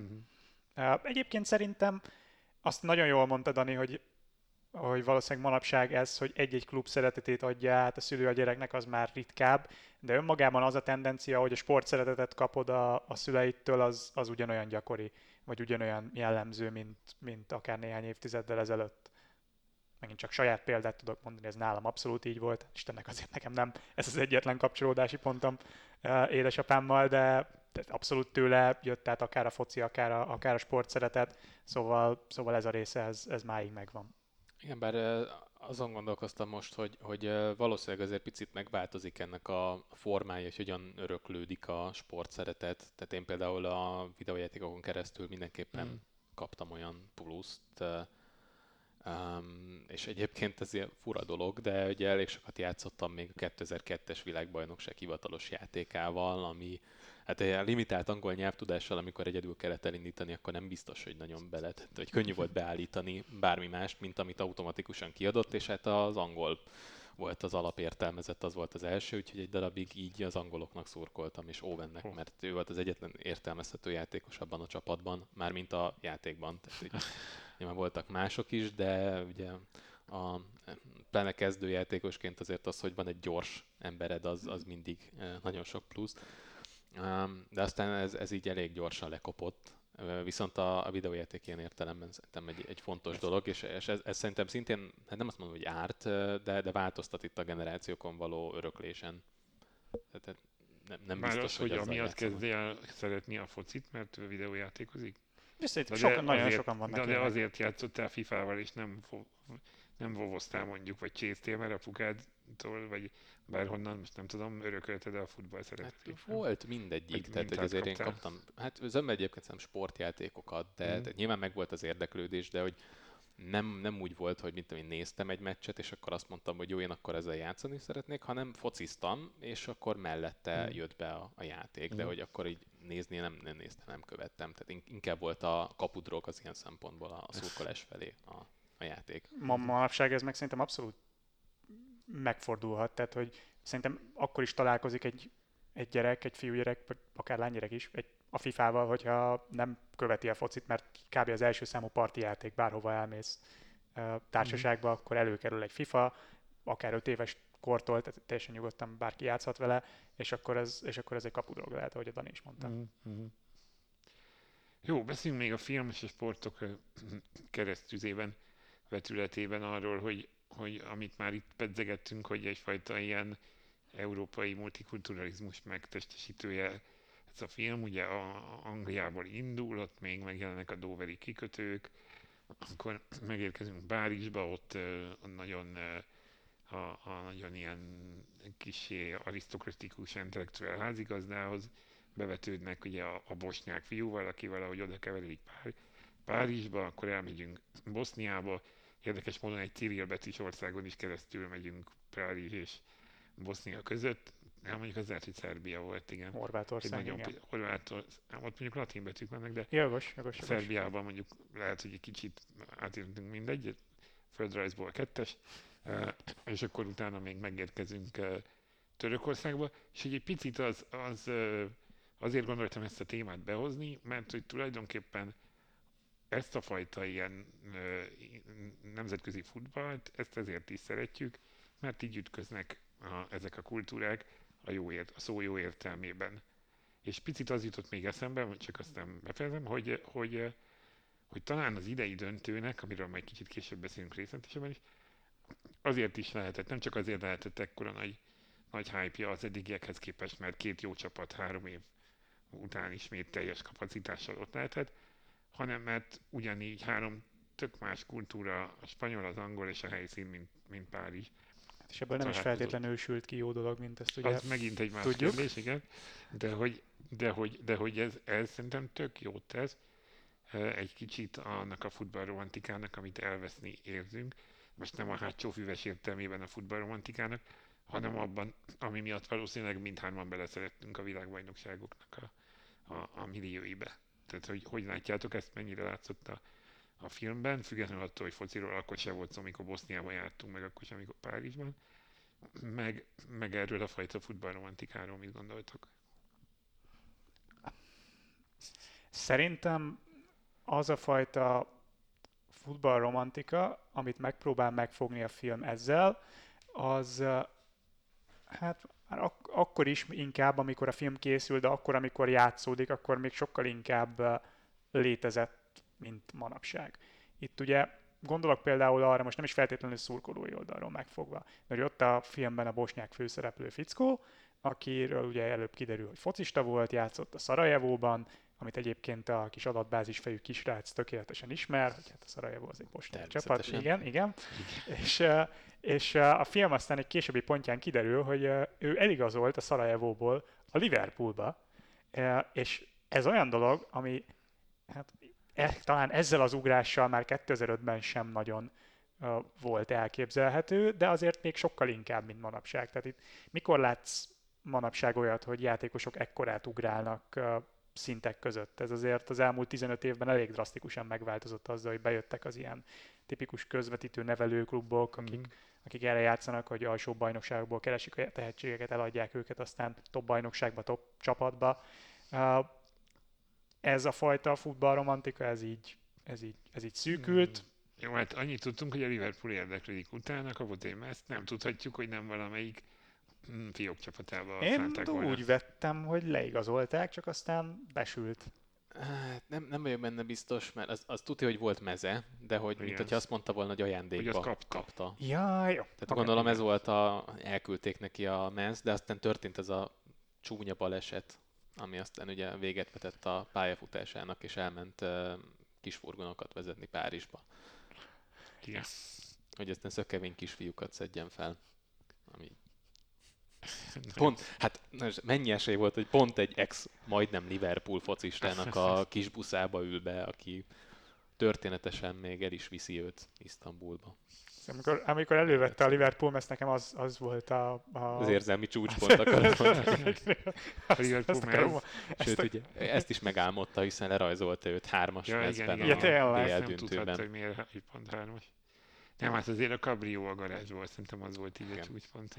Uh-huh. Uh, egyébként szerintem azt nagyon jól mondta, Dani, hogy, hogy valószínűleg manapság ez, hogy egy-egy klub szeretetét adja át a szülő a gyereknek, az már ritkább, de önmagában az a tendencia, hogy a sport szeretetet kapod a, a szüleittől, az, az ugyanolyan gyakori, vagy ugyanolyan jellemző, mint, mint akár néhány évtizeddel ezelőtt. Megint csak saját példát tudok mondani, ez nálam abszolút így volt. Istennek azért nekem nem, ez az egyetlen kapcsolódási pontom édesapámmal, de abszolút tőle jött, tehát akár a foci, akár a, akár a sport szeretet, szóval, szóval ez a része, ez, ez máig megvan. Igen, bár azon gondolkoztam most, hogy, hogy valószínűleg azért picit megváltozik ennek a formája, hogy hogyan öröklődik a sport szeretet. Tehát én például a videójátékokon keresztül mindenképpen hmm. kaptam olyan pluszt, Um, és egyébként ez ilyen fura dolog, de ugye elég sokat játszottam még a kétezer-kettes világbajnokság hivatalos játékával, ami hát egy limitált angol nyelvtudással, amikor egyedül kellett elindítani, akkor nem biztos, hogy nagyon belet, vagy könnyű volt beállítani bármi mást, mint amit automatikusan kiadott, és hát az angol volt az alapértelmezett, az volt az első, úgyhogy egy darabig így az angoloknak szurkoltam, és Owennek, mert ő volt az egyetlen értelmezhető játékos abban a csapatban, mármint a játékban. Tehát, nyilván voltak mások is, de ugye a pláne kezdő játékosként azért az, hogy van egy gyors embered, az, az mindig nagyon sok plusz. De aztán ez, ez így elég gyorsan lekopott. Viszont a, a videójáték ilyen értelemben szerintem egy, egy fontos dolog, és, és ez, ez szerintem szintén, hát nem azt mondom, hogy árt, de, de változtat itt a generációkon való öröklésen. Tehát nem, nem biztos, az, hogy, hogy amiatt kezdi el szeretni a focit, mert videójátékozik? Viszont sokan, nagyon azért, sokan vannak. De, de azért játszottál fifával, és nem, nem vovoztál mondjuk, vagy csésztél már apukádtól, vagy bárhonnan, most nem tudom, örökölted a futball szeretetét. Hát volt mindegyik, hát tehát hogy azért kaptál. Én kaptam, hát zömmel egyébként szám sportjátékokat, de mm. nyilván meg volt az érdeklődés, de hogy nem, nem úgy volt, hogy mint én néztem egy meccset, és akkor azt mondtam, hogy jó, én akkor ezzel játszani szeretnék, hanem fociztam, és akkor mellette mm. jött be a, a játék, mm. de hogy akkor így nézni nem, nem néztem, nem követtem. Tehát inkább volt a kapudrók az ilyen szempontból a, a szurkolás felé a, a játék. Ma, manapság ez meg szerintem abszolút megfordulhat, tehát hogy szerintem akkor is találkozik egy, egy gyerek, egy fiúgyerek, akár lánygyerek is, egy, a fifával, hogyha nem követi a focit, mert kb. Az első számú parti játék, bárhova elmész társaságba, mm-hmm. akkor előkerül egy FIFA, akár öt éves kortól, tehát teljesen nyugodtan bárki játszhat vele, és akkor ez, és akkor ez egy kapudrog lehet, ahogy a Dani is mondta. Mm-hmm. Jó, beszéljünk még a film és a sportok keresztüzében, vetületében arról, hogy hogy amit már itt pedzegettünk, hogy egyfajta ilyen európai multikulturalizmus megtestesítője ez a film, ugye a Angliából indul, ott még megjelennek a doveri kikötők, akkor megérkezünk Párizsba, ott nagyon, a, a nagyon ilyen kissé arisztokratikus intellektuál házigazdához bevetődnek ugye a, a bosnyák fiúval, aki valahogy oda keveredik Pár- Párizsba, akkor elmegyünk Boszniába. Érdekes módon egy cirilbetűs országon is keresztül megyünk Párizs és Bosznia között. Nem mondjuk az lehet, hogy Szerbia volt, igen. Horvátország, igen. Horvátország, ott mondjuk latin betűk vannak, de jogos, jogos, jogos. Szerbiában mondjuk lehet, hogy egy kicsit átértünk mindegy. földrajzból kettes, és akkor utána még megérkezünk Törökországba. És egy picit az, az, azért gondoltam ezt a témát behozni, mert hogy tulajdonképpen ezt a fajta ilyen nemzetközi futballt, ezt ezért is szeretjük, mert így ütköznek a, ezek a kultúrák a, jó ért, a szó jó értelmében. És picit az jutott még eszembe, csak aztán befejezem, hogy, hogy, hogy talán az idei döntőnek, amiről majd kicsit később beszélünk részletesebben is, azért is lehetett, nem csak azért lehetett ekkora nagy, nagy hype-ja az eddigiekhez képest, mert két jó csapat három év után ismét teljes kapacitással ott lehetett, hanem mert ugyanígy három tök más kultúra, a spanyol, az angol és a helyszín, mint, mint Párizs. És ebből nem is feltétlenül ősült ki jó dolog, mint ezt ugye tudjuk. Az megint egy más kérdés, igen. De hogy, de hogy, de hogy ez, ez szerintem tök jót tesz egy kicsit annak a futballromantikának, amit elveszni érzünk. Most nem a hátsó füves értelmében a futballromantikának, hanem abban, ami miatt valószínűleg mindhárman beleszerettünk a világbajnokságoknak a, a, a millióibe. Tehát, hogy hogy látjátok ezt, mennyire látszott a, a filmben, függetlenül attól, hogy fociról akkor se volt szó, amikor Boszniában jártunk, meg akkor sem, amikor Párizsban, meg, meg erről a fajta futballromantikáról mit gondoltok? Szerintem az a fajta futballromantika, amit megpróbál megfogni a film ezzel, az hát ak- akkor is inkább, amikor a film készül, de akkor, amikor játszódik, akkor még sokkal inkább létezett, mint manapság. Itt ugye gondolok például arra, most nem is feltétlenül szurkolói oldalról megfogva, de hogy ott a filmben a bosnyák főszereplő fickó, akiről ugye előbb kiderül, hogy focista volt, játszott a Szarajevóban, amit egyébként a kis adatbázis fejű kisrác tökéletesen ismer, hogy hát a Szarajevó az egy bosnyák csapat, igen, igen. és, és a film aztán egy későbbi pontján kiderül, hogy ő eligazolt a Szarajevóból a Liverpoolba, és ez olyan dolog, ami hát talán ezzel az ugrással már kétezer-ötben sem nagyon volt elképzelhető, de azért még sokkal inkább, mint manapság. Tehát itt mikor látsz manapság olyat, hogy játékosok ekkorát ugrálnak szintek között? Ez azért az elmúlt tizenöt évben elég drasztikusan megváltozott azzal, hogy bejöttek az ilyen tipikus közvetítő nevelőklubok, akik, mm. akik erre játszanak, hogy alsó bajnokságokból keresik a tehetségeket, eladják őket, aztán top bajnokságba, top csapatba. Ez a fajta futballromantika, ez így, ez így, ez így szűkült. Mm. Jó, hát annyit tudtunk, hogy a Liverpool érdeklődik utána, kapott én ezt, nem tudhatjuk, hogy nem valamelyik fiók csapatába szállták volna. Én úgy vettem, hogy leigazolták, csak aztán besült. Nem, nem vagyok benne biztos, mert az, az tudja, hogy volt meze, de hogy mint hogyha azt mondta volna, hogy ajándékba hogy kapta. kapta. Ja, jó. Tehát okay, gondolom ez volt, a, elküldték neki a mez, de aztán történt ez a csúnya baleset, ami aztán ugye véget vetett a pályafutásának, és elment uh, kis furgonokat vezetni Párizsba. Igen. Hogy aztán szökevény kisfiúkat szedjen fel, ami... Pont, hát mennyi esély volt, hogy pont egy ex, majdnem Liverpool focistának a kis buszába ül be, aki történetesen még el is viszi őt Isztambulba. Amikor, amikor elővette a Liverpool, ezt nekem az, az volt a, a... Az érzelmi csúcspont akarom mondani. A Liverpool mez. Sőt, ugye, ezt is megálmodta, hiszen lerajzolta őt hármas ja, mezben igen, igen. a bé el döntőben. Nem tudhatta, hogy miért pont hármas. Nem, hát azért a kabrió a garázsból, szerintem az volt így igen. a csúcspont.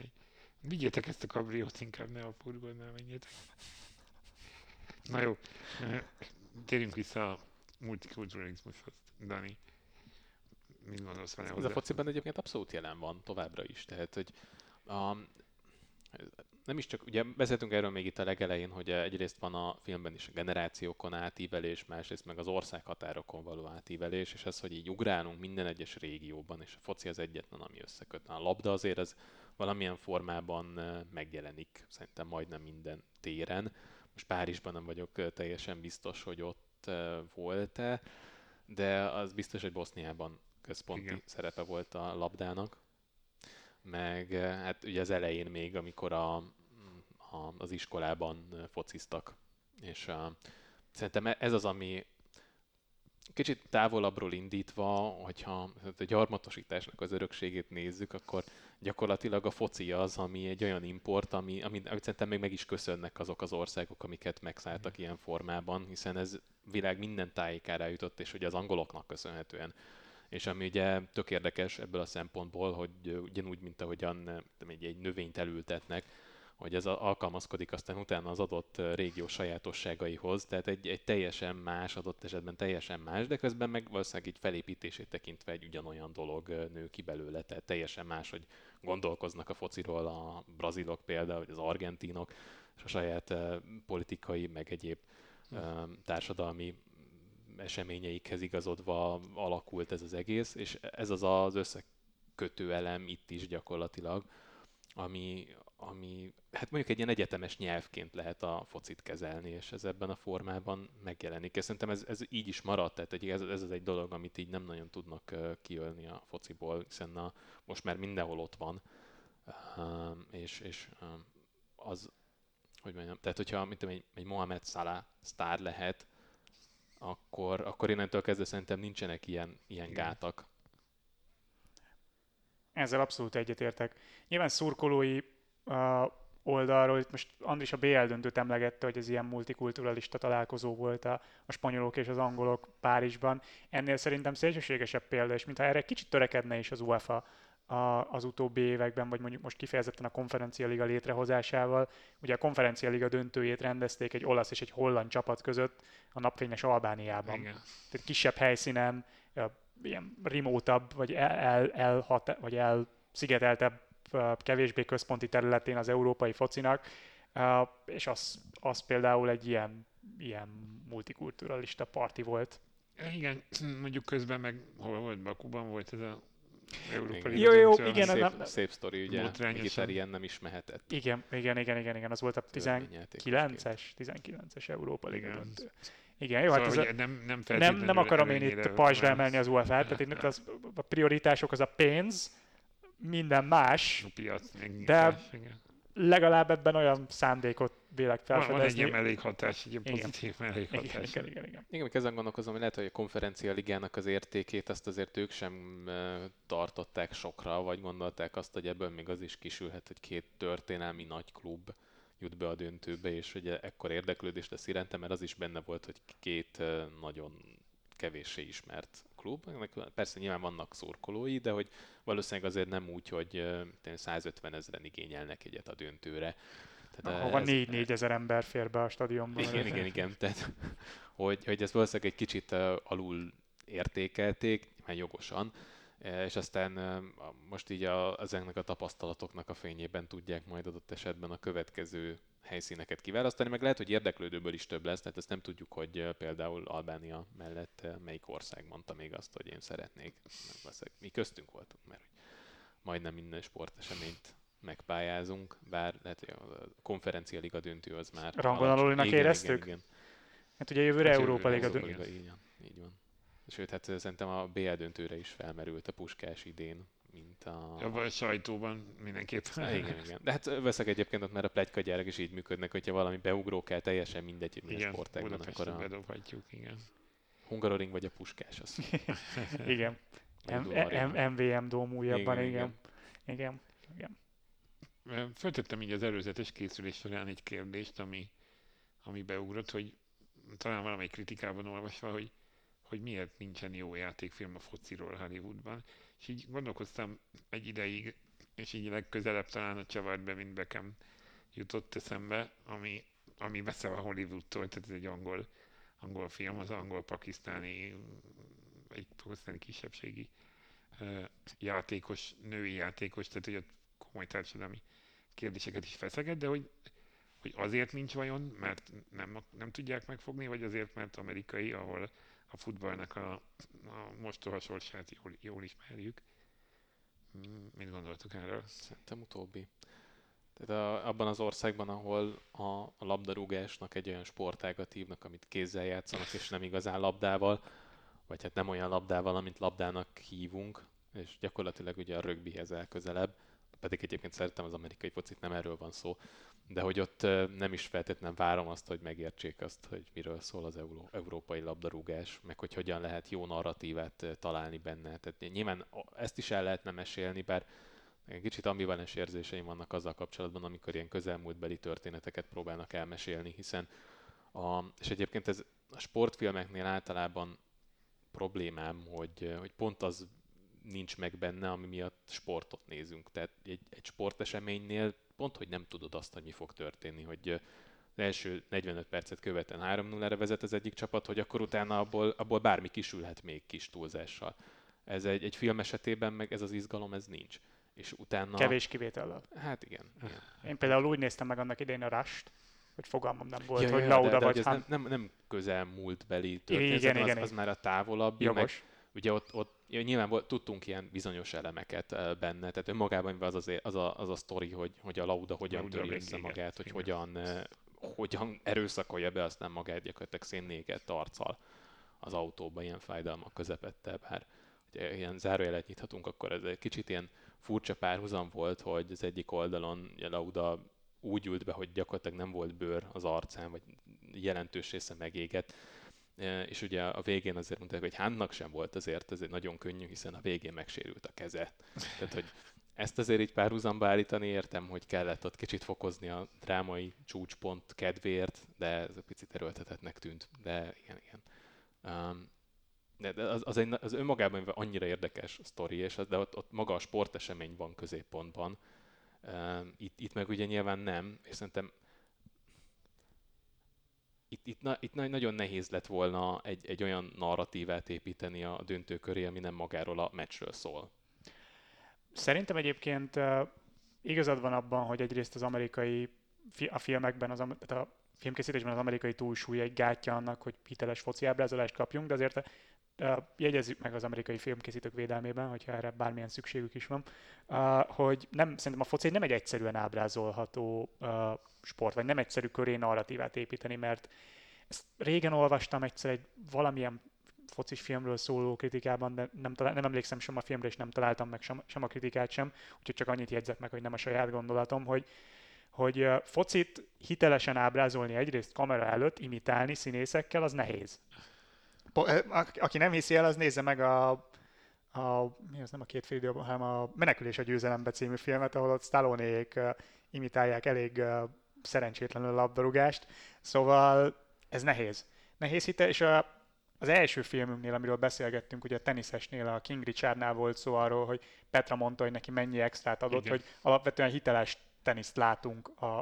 Vigyétek ezt a kabriót, inkább ne a furgonnál menjétek. Na jó, térjünk vissza a multikulturalizmushoz, Dani. Mit gondolsz van-e hozzá? Ez a fociban egyébként abszolút jelen van továbbra is. Tehát, hogy a, nem is csak, ugye beszéltünk erről még itt a legelején, hogy egyrészt van a filmben is a generációkon átívelés, másrészt meg az országhatárokon való átívelés, és az, hogy így ugrálunk minden egyes régióban, és a foci az egyetlen, ami összekötne. A labda azért az valamilyen formában megjelenik, szerintem majdnem minden téren. Most Párizsban nem vagyok teljesen biztos, hogy ott volt-e, de az biztos, hogy Boszniában központi igen. szerepe volt a labdának. Meg hát ugye az elején még, amikor a, a, az iskolában fociztak. És a, szerintem ez az, ami kicsit távolabbról indítva, hogyha a gyarmatosításnak az örökségét nézzük, akkor gyakorlatilag a foci az, ami egy olyan import, ami, amit szerintem még meg is köszönnek azok az országok, amiket megszálltak ilyen formában, hiszen ez világ minden tájékára jutott, és ugye az angoloknak köszönhetően És ami ugye tök érdekes ebből a szempontból, hogy ugyanúgy, mint ahogyan egy növényt elültetnek, hogy ez alkalmazkodik aztán utána az adott régió sajátosságaihoz, tehát egy, egy teljesen más, adott esetben teljesen más, de közben meg valószínűleg így felépítését tekintve egy ugyanolyan dolog nő ki belőle, tehát teljesen más, hogy gondolkoznak a fociról a brazilok például, vagy az argentinok, és a saját politikai, meg egyéb társadalmi eseményeikhez igazodva alakult ez az egész, és ez az az összekötő elem itt is gyakorlatilag, ami, ami hát mondjuk egy ilyen egyetemes nyelvként lehet a focit kezelni, és ez ebben a formában megjelenik. És szerintem ez, ez így is maradt, tehát ez, ez az egy dolog, amit így nem nagyon tudnak kiölni a fociból, hiszen a, most már mindenhol ott van, és, és az, hogy mondjam, tehát hogyha mint egy, egy Mohamed Salah sztár lehet, akkor, akkor innentől kezdve szerintem nincsenek ilyen, ilyen gátak. Ezzel abszolút egyetértek. Nyilván szurkolói uh, oldalról, itt most Andris a bé el döntőt emlegette, hogy ez ilyen multikulturalista találkozó volt a, a spanyolok és az angolok Párizsban. Ennél szerintem szélsőségesebb példa, és mintha erre kicsit törekedne is az UEFA a, az utóbbi években, vagy mondjuk most kifejezetten a Konferenciáliga létrehozásával. Ugye a Konferenciáliga döntőjét rendezték egy olasz és egy holland csapat között a napfényes Albániában. Igen. Tehát kisebb helyszínen, ilyen remote-abb, vagy, el, el, hat, vagy elszigeteltebb, kevésbé központi területén az európai focinak, és az, az például egy ilyen, ilyen multikulturalista parti volt. Igen, mondjuk közben meg hol volt, Bakuban volt ez a európai jó, jó, igen, igen, szép, nem, szép sztori, ugye, Mikiter ilyen nem is mehetett. Igen, igen, igen, igen, igen, az volt a tizenkilences Európa Liga döntő. Igen, jó, szóval, hát ez a, nem, nem, nem, nem akarom én itt pajzsra emelni az u ef á-t, tehát itt az, a prioritások az a pénz, minden más, piac, de más, legalább ebben olyan szándékot vélek felfedezni. Van egy ilyen mellékhatás, egy ilyen pozitív mellékhatás. Igen, igen, igen. Igen, még ezen gondolkozom, hogy lehet, hogy a Konferenciáligának az értékét azt azért ők sem tartották sokra, vagy gondolták azt, hogy ebből még az is kisülhet, hogy két történelmi nagy klub jut be a döntőbe, és ugye ekkor érdeklődés lesz iránta, mert az is benne volt, hogy két nagyon kevéssé ismert klub. Persze nyilván vannak szurkolói, de hogy valószínűleg azért nem úgy, hogy százötven ezeren igényelnek egyet a döntőre. Tehát hova négy-négyezer ember fér be a stadionban. Igen, igen, igen. Tehát, hogy, hogy ezt valószínűleg egy kicsit alul értékelték, már jogosan, és aztán most így a, ezeknek a tapasztalatoknak a fényében tudják majd adott esetben a következő helyszíneket kiválasztani, meg lehet, hogy érdeklődőből is több lesz, tehát ezt nem tudjuk, hogy például Albánia mellett melyik ország mondta még azt, hogy én szeretnék. Mi köztünk voltunk, mert majdnem minden sporteseményt megpályázunk, bár lehet, hogy a Konferenciáliga döntő az már... Rangon alulinak éreztük? Igen, igen, hát ugye jövőre hát Európa Liga döntő. Így, így van. Sőt, hát szerintem a bé el döntőre is felmerült a Puskás idén, mint a... Ja, a sajtóban mindenképpen. Igen, igen. De hát veszek egyébként ott már a pletykagyárak is így működnek, hogyha valami beugró kell, teljesen mindegy, hogy milyen sportágban. Igen, Budapesten a... bedobhatjuk, igen. Hungaroring vagy a Puskás, az. Igen. em vé em Dóm újabban, igen. Igen, igen. Föltettem így az előzetes készülés során egy kérdést, ami, ami beugrott, hogy talán valamelyik kritikában olvasva, hogy hogy miért nincsen jó játékfilm a fociról Hollywoodban. És így gondolkoztam egy ideig, és így legközelebb talán a csavart be, mint Beckham jutott eszembe, ami, ami veszel a Hollywoodtól, tehát ez egy angol, angol film, az angol-pakisztáni, egy pakisztáni kisebbségi uh, játékos, női játékos, tehát hogy ott komoly társadalmi kérdéseket is feszeget, de hogy, hogy azért nincs vajon, mert nem, nem tudják megfogni, vagy azért, mert amerikai, ahol a futballnak a, a mostoha sorsát jól, jól ismerjük. Mit gondoltuk erről? Szerintem utóbbi. Tehát a, abban az országban, ahol a, a labdarúgásnak egy olyan sportágat hívnak, amit kézzel játszanak, és nem igazán labdával, vagy hát nem olyan labdával, amit labdának hívunk, és gyakorlatilag ugye a rögbihez elközelebb, pedig egyébként szeretem az amerikai focit, nem erről van szó, de hogy ott nem is feltétlenül várom azt, hogy megértsék azt, hogy miről szól az euró- európai labdarúgás, meg hogy hogyan lehet jó narratívát találni benne. Tehát nyilván ezt is el lehetne mesélni, bár kicsit ambivalens érzéseim vannak azzal kapcsolatban, amikor ilyen közelmúltbeli történeteket próbálnak elmesélni, hiszen a, és egyébként ez a sportfilmeknél általában problémám, hogy, hogy pont az nincs meg benne, ami miatt sportot nézünk. Tehát egy, egy sporteseménynél pont, hogy nem tudod azt, hogy mi fog történni, hogy az első negyvenöt percet követően három null-ra vezet az egyik csapat, hogy akkor utána abból, abból bármi kisülhet még kis túlzással. Ez egy, egy film esetében meg ez az izgalom, ez nincs. És utána... Kevés kivétellel. Hát igen, igen. Én például úgy néztem meg annak idején a Rust, hogy fogalmam nem volt, ja, hogy ja, Lauda de, de vagy... Han... Nem, nem, nem közelmúltbeli történet, igen, igen, az, az már a távolabbi. Jogos. Meg, ugye ott, ott ja, nyilván volt, tudtunk ilyen bizonyos elemeket uh, benne, tehát önmagában az az, az, a, az a sztori, hogy, hogy a Lauda hogyan töri össze magát, hogy hogyan, uh, hogyan erőszakolja be aztán magát gyakorlatilag szénnégett arccal az autóban, ilyen fájdalmak közepette, bár ugye, ilyen zárójelet nyithatunk, akkor ez egy kicsit ilyen furcsa párhuzam volt, hogy az egyik oldalon a Lauda úgy ült be, hogy gyakorlatilag nem volt bőr az arcán, vagy jelentős része megégett. És ugye a végén azért mondták, hogy Hánnak sem volt azért, ez egy nagyon könnyű, hiszen a végén megsérült a keze. Tehát, hogy ezt azért így párhuzamba állítani, értem, hogy kellett ott kicsit fokozni a drámai csúcspont kedvéért, de ez egy picit erőltetetnek tűnt, de igen, igen. Um, de az, az, egy, az önmagában annyira érdekes sztori, és az, de ott, ott maga a sportesemény van középpontban. Um, itt, itt meg ugye nyilván nem, és szerintem Itt, itt, na, itt nagyon nehéz lett volna egy, egy olyan narratívát építeni a döntő köré, ami nem magáról a meccsről szól. Szerintem egyébként uh, igazad van abban, hogy egyrészt az amerikai, fi, a filmekben, az, a filmkészítésben az amerikai túlsúly egy gátja annak, hogy hiteles foci ábrázolást kapjunk, de azért uh, jegyezzük meg az amerikai filmkészítők védelmében, hogyha erre bármilyen szükségük is van, uh, hogy nem, szerintem a foci nem egy egyszerűen ábrázolható uh, sport, vagy nem egyszerű köré narratívát építeni, mert ezt régen olvastam egyszer egy valamilyen focis filmről szóló kritikában, de nem, talál, nem emlékszem sem a filmre, és nem találtam meg sem, sem a kritikát sem, úgyhogy csak annyit jegyzek meg, hogy nem a saját gondolatom, hogy, hogy focit hitelesen ábrázolni egyrészt kamera előtt, imitálni színészekkel, az nehéz. Aki nem hiszi el, az nézze meg a A, mi az, nem a két fél időben, hanem a Menekülés a győzelembe című filmet, ahol ott Stallonék uh, imitálják elég uh, szerencsétlenül labdarúgást. Szóval ez nehéz. Nehéz hite, és a, az első filmünknél, amiről beszélgettünk, ugye a teniszesnél, a King Richardnál volt szó arról, hogy Petra mondta, hogy neki mennyi extrát adott, igen, hogy alapvetően hiteles teniszt látunk a,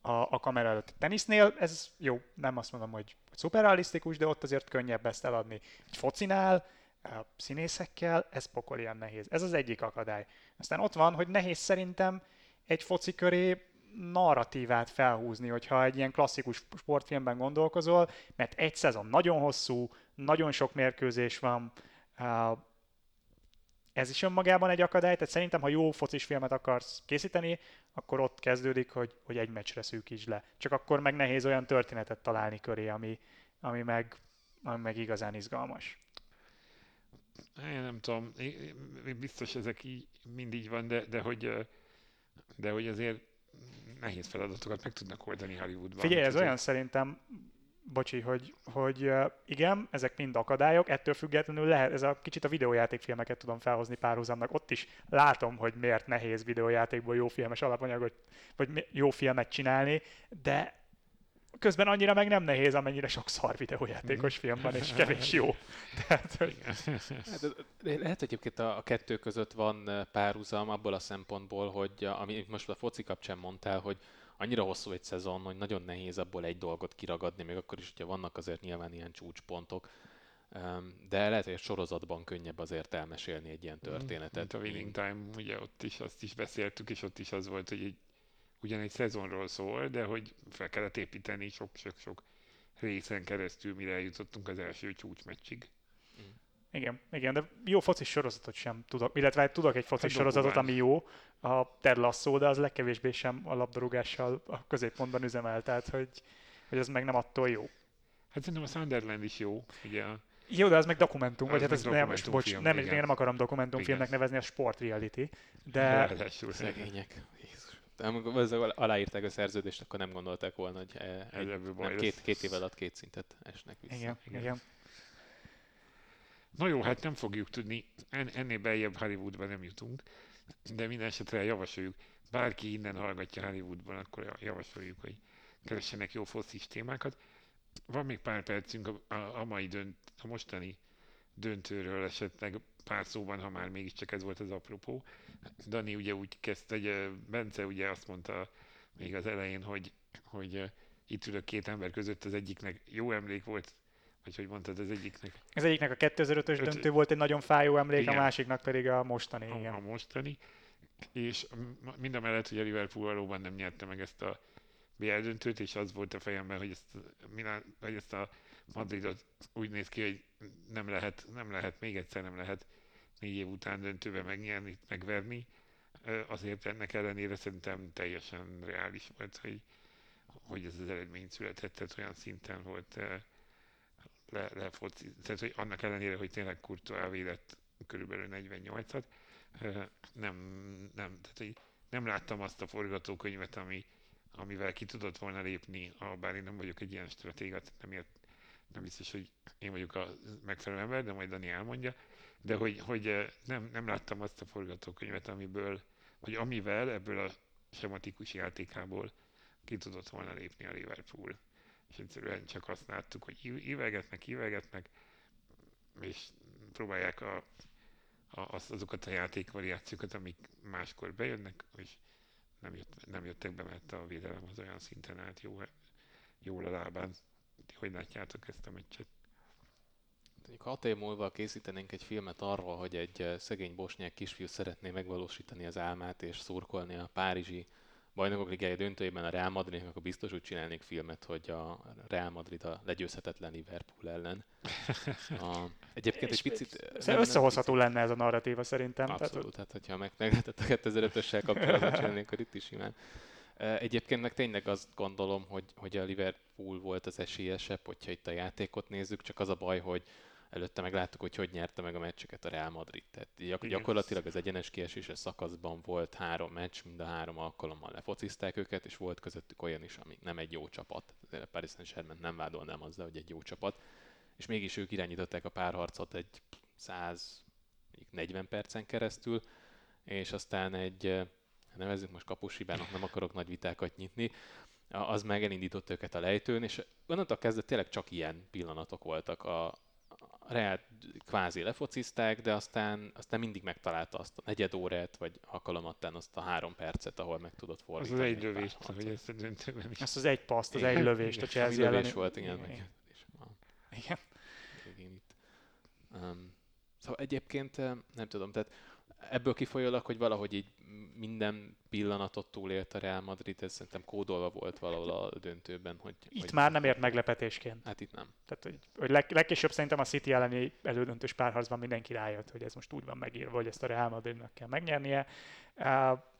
a, a kamera előtt. Tenisznél ez jó, nem azt mondom, hogy, hogy szuperrealisztikus, de ott azért könnyebb ezt eladni. Egy focinál, a színészekkel, ez pokol ilyen nehéz. Ez az egyik akadály. Aztán ott van, hogy nehéz szerintem egy foci köré narratívát felhúzni, hogyha egy ilyen klasszikus sportfilmben gondolkozol, mert egy szezon nagyon hosszú, nagyon sok mérkőzés van. Ez is önmagában egy akadály, tehát szerintem, ha jó focis filmet akarsz készíteni, akkor ott kezdődik, hogy, hogy egy meccsre szűkíts le. Csak akkor meg nehéz olyan történetet találni köré, ami, ami, meg, ami meg igazán izgalmas. Én nem tudom, biztos ezek így, mind így van, de, de, hogy, de hogy azért nehéz feladatokat meg tudnak oldani Hollywoodban. Figyelj, ez olyan szerintem, bocsi, hogy, hogy igen, ezek mind akadályok, ettől függetlenül lehet, ez a kicsit a videójátékfilmeket tudom felhozni párhuzamnak, ott is látom, hogy miért nehéz videójátékból jó filmes alapanyagot, vagy jó filmet csinálni, de közben annyira meg nem nehéz, amennyire sok szar videójátékos film van, és kevés jó. Tehát, hogy... Lehet egyébként a, a kettő között van párhuzam abból a szempontból, hogy amit most a foci kapcsán mondtál, hogy annyira hosszú egy szezon, hogy nagyon nehéz abból egy dolgot kiragadni, még akkor is, hogyha vannak azért nyilván ilyen csúcspontok. De lehet, hogy sorozatban könnyebb azért elmesélni egy ilyen történetet. Mint a Winning Time, ugye ott is azt is beszéltük, és ott is az volt, hogy egy ugyan egy szezonról szól, de hogy fel kellett építeni sok-sok-sok részen keresztül, mire eljutottunk az első csúcsmeccsig. Mm. Igen, igen, de jó focis sorozatot sem tudok, illetve tudok egy focis sorozatot, ami jó, a Ted Lasso, de az legkevésbé sem a labdarúgással a középpontban üzemel, tehát hogy, hogy az meg nem attól jó. Hát szerintem a Sunderland is jó, ugye a... Jó, de az meg dokumentum, az vagy hát ez nem, most, bocs, film, nem, igen. nem akarom dokumentumfilmnek nevezni, a sport reality, de... Szegények, Jézus. Amikor aláírták a szerződést, akkor nem gondolták volna, hogy egy, nem, két, két év alatt két szintet esnek vissza. Igen, igen. igen. Na jó, hát nem fogjuk tudni, en, ennél beljebb Hollywoodban nem jutunk, de minden esetre javasoljuk. Bárki innen hallgatja Hollywoodban, akkor javasoljuk, hogy keressenek jó focis témákat. Van még pár percünk a, a, a mai dönt, a mostani döntőről esetleg pár szóban, ha már mégiscsak ez volt az apropó. Dani ugye úgy kezdte, hogy Bence ugye azt mondta még az elején, hogy, hogy itt ülök két ember között, az egyiknek jó emlék volt, vagy hogy mondtad, az egyiknek... Az egyiknek a kétezer-ötös öt... döntő volt egy nagyon fájó emlék, igen. A másiknak pedig a mostani. A, igen. a mostani. És mind a mellett, hogy a Liverpool valóban nem nyerte meg ezt a bé el döntőt, és az volt a fejemben, hogy ezt, Milán, hogy ezt a Madridot úgy néz ki, hogy nem lehet, nem lehet, még egyszer nem lehet négy év után döntőben megnyerni, megverni. Azért ennek ellenére szerintem teljesen reális volt, hogy, hogy ez az eredmény született, tehát olyan szinten volt le, lefoci. Tehát, hogy annak ellenére, hogy tényleg Courtois védett körülbelül negyvennyolcat, nem, nem, tehát, hogy nem láttam azt a forgatókönyvet, ami, amivel ki tudott volna lépni, ha bár én nem vagyok egy ilyen stratéga, nem, ért, nem biztos, hogy én vagyok a megfelelő ember, de majd Dani elmondja, de hogy, hogy nem, nem láttam azt a forgatókönyvet, amiből, vagy amivel ebből a sematikus játékából ki tudott volna lépni a Liverpool. És egyszerűen csak azt láttuk, hogy ívelgetnek, ívelgetnek, és próbálják a, a, azokat a játékvariációkat, amik máskor bejönnek, és nem, jött, nem jöttek be, mert a védelem az olyan szinten állt jól, jól a lábán. Hogy látjátok ezt a meccset? Hat év múlva készítenénk egy filmet arról, hogy egy szegény bosnyák kisfiú szeretné megvalósítani az álmát és szurkolni a párizsi Bajnokok Ligája döntőjében a Real Madridnak, akkor biztos úgy csinálnék filmet, hogy a Real Madrid a legyőzhetetlen Liverpool ellen. A, egyébként egy picit... Összehozható lenne ez a narratíva szerintem. Abszolút, tehát, tehát hogyha meglehetett a kétezer-ötössel kapcsolatban csinálnék, akkor itt is imán. Egyébként meg tényleg azt gondolom, hogy, hogy a Liverpool volt az esélyesebb, hogyha itt a játékot nézzük, csak az a baj, hogy előtte megláttuk, hogy hogy nyerte meg a meccseket a Real Madrid. Tehát gyak- gyakorlatilag az egyenes kieséses szakaszban volt három meccs, mind a három alkalommal lefocizták őket, és volt közöttük olyan is, ami nem egy jó csapat. A Paris Saint-Germain nem vádolnám azzal, hogy egy jó csapat. És mégis ők irányították a párharcot egy száznegyven percen keresztül, és aztán egy, nevezzük most kapushibának, nem akarok nagy vitákat nyitni, az meg elindított őket a lejtőn, és onnantól kezdve tényleg csak ilyen pillanatok voltak. A Reált kvázi lefocizták, de aztán, aztán mindig megtalálta azt a negyed órát, vagy alkalomattán azt a három percet, ahol meg tudott fordítani. Az az egy lövést, hogy ezt a döntőben is. Ezt az egy paszt, az igen, egy lövést a Chelsea ellen. Lövés volt, igen. Igen. igen. igen itt. Um, szóval egyébként nem tudom, tehát ebből kifolyólag, hogy valahogy így minden pillanatot túlélt a Real Madrid, ez szerintem kódolva volt valahol a döntőben. Hogy, itt hogy már nem ért meglepetésként. Hát itt nem. Tehát, hogy, hogy leg, legkésőbb szerintem a City elleni elődöntős párharcban mindenki rájött, hogy ez most úgy van megírva, hogy ezt a Real Madridnak kell megnyernie. Uh,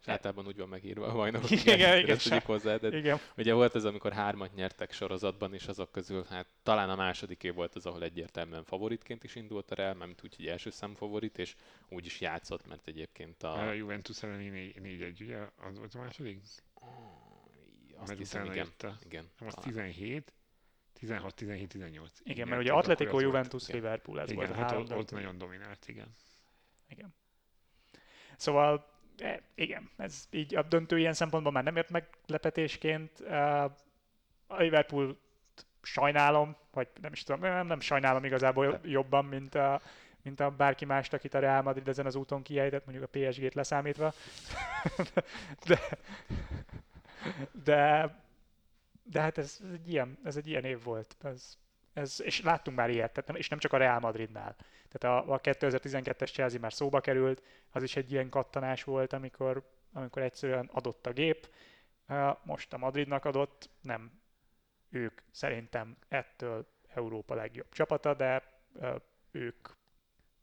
általában úgy van megírva a bajnokok. Igen, igen, igen, tudjuk hozzá, de igen. Ugye volt az, amikor hármat nyertek sorozatban, és azok közül hát talán a másodiké volt az, ahol egyértelműen favoritként is indult a Real, mert úgy, hogy első számú favorit, és úgy is játszott, mert egyébként a... A Juventus elleni négy egy, ugye? Az volt a második? Azt mert hiszem, utána igen. Érte. Igen. Nem, az tizenhét, tizenhat, tizenhét, tizennyolc. Igen, mert ugye Atletico, Juventus, volt, Liverpool, ez igen, volt a hát három. Ott nagyon dominált, igen. Igen. Szóval... E, igen, ez így a döntő ilyen szempontból már nem ért meglepetésként. A Liverpool sajnálom, vagy nem is tudom, nem, nem sajnálom igazából jobban, mint a, mint a bárki mást, akit a Real Madrid ezen az úton kiejtett, mondjuk a pé es gét leszámítva. De, de, de hát ez, ez, egy ilyen, ez egy ilyen év volt. Ez, ez, és láttunk már ilyet, tehát nem, és nem csak a Real Madridnál. Tehát a, a kétezer-tizenkettes Chelsea már szóba került, az is egy ilyen kattanás volt, amikor, amikor egyszerűen adott a gép. Most a Madridnak adott, nem ők szerintem ettől Európa legjobb csapata, de ők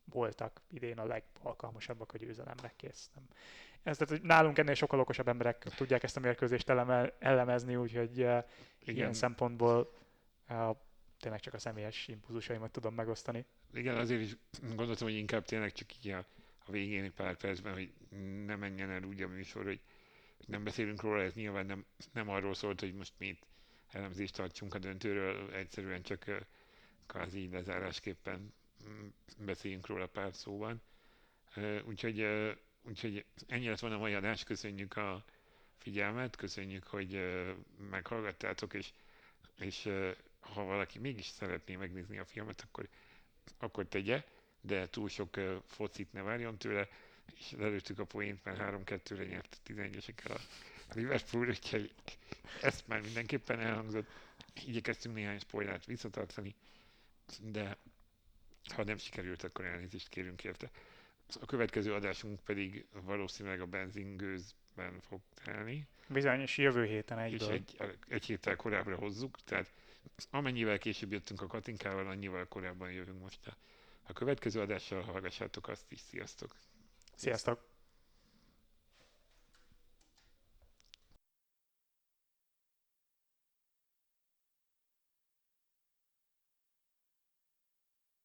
voltak idén a legalkalmasabbak a győzelemre, kész. Nem. Ez, tehát, nálunk ennél sokkal okosabb emberek tudják ezt a mérkőzést eleme, elemezni, úgyhogy igen. Ilyen szempontból... tényleg csak a személyes impulzusaimat tudom megosztani. Igen, azért is gondoltam, hogy inkább tényleg csak így a, a végén pár percben, hogy ne menjen el úgy a műsor, hogy nem beszélünk róla, ez nyilván nem, nem arról szólt, hogy most mi itt elemzést tartsunk a döntőről, egyszerűen csak kvázi lezárásképpen beszéljünk róla pár szóban. Úgyhogy, úgyhogy ennyi lett volna a mai adás, köszönjük a figyelmet, köszönjük, hogy meghallgattátok, és, és ha valaki mégis szeretné megnézni a filmet, akkor, akkor tegye. de túl sok focit ne várjon tőle, és lelőttük a poént, mert három kettőre nyert tizenegyesekkel a Liverpool, úgyhogy ezt már mindenképpen elhangzott. Igyekeztünk néhány spoilert visszatartani, de ha nem sikerült, akkor elnézést kérünk érte. A következő adásunk pedig valószínűleg a benzingőzben fog telni. Bizony, és jövő héten egyből. És egy, egy héttel korábbra hozzuk, tehát amennyivel később jöttünk a Katinkával, annyival korábban jövünk most. A következő adással hallgassátok azt is. Sziasztok! Sziasztok!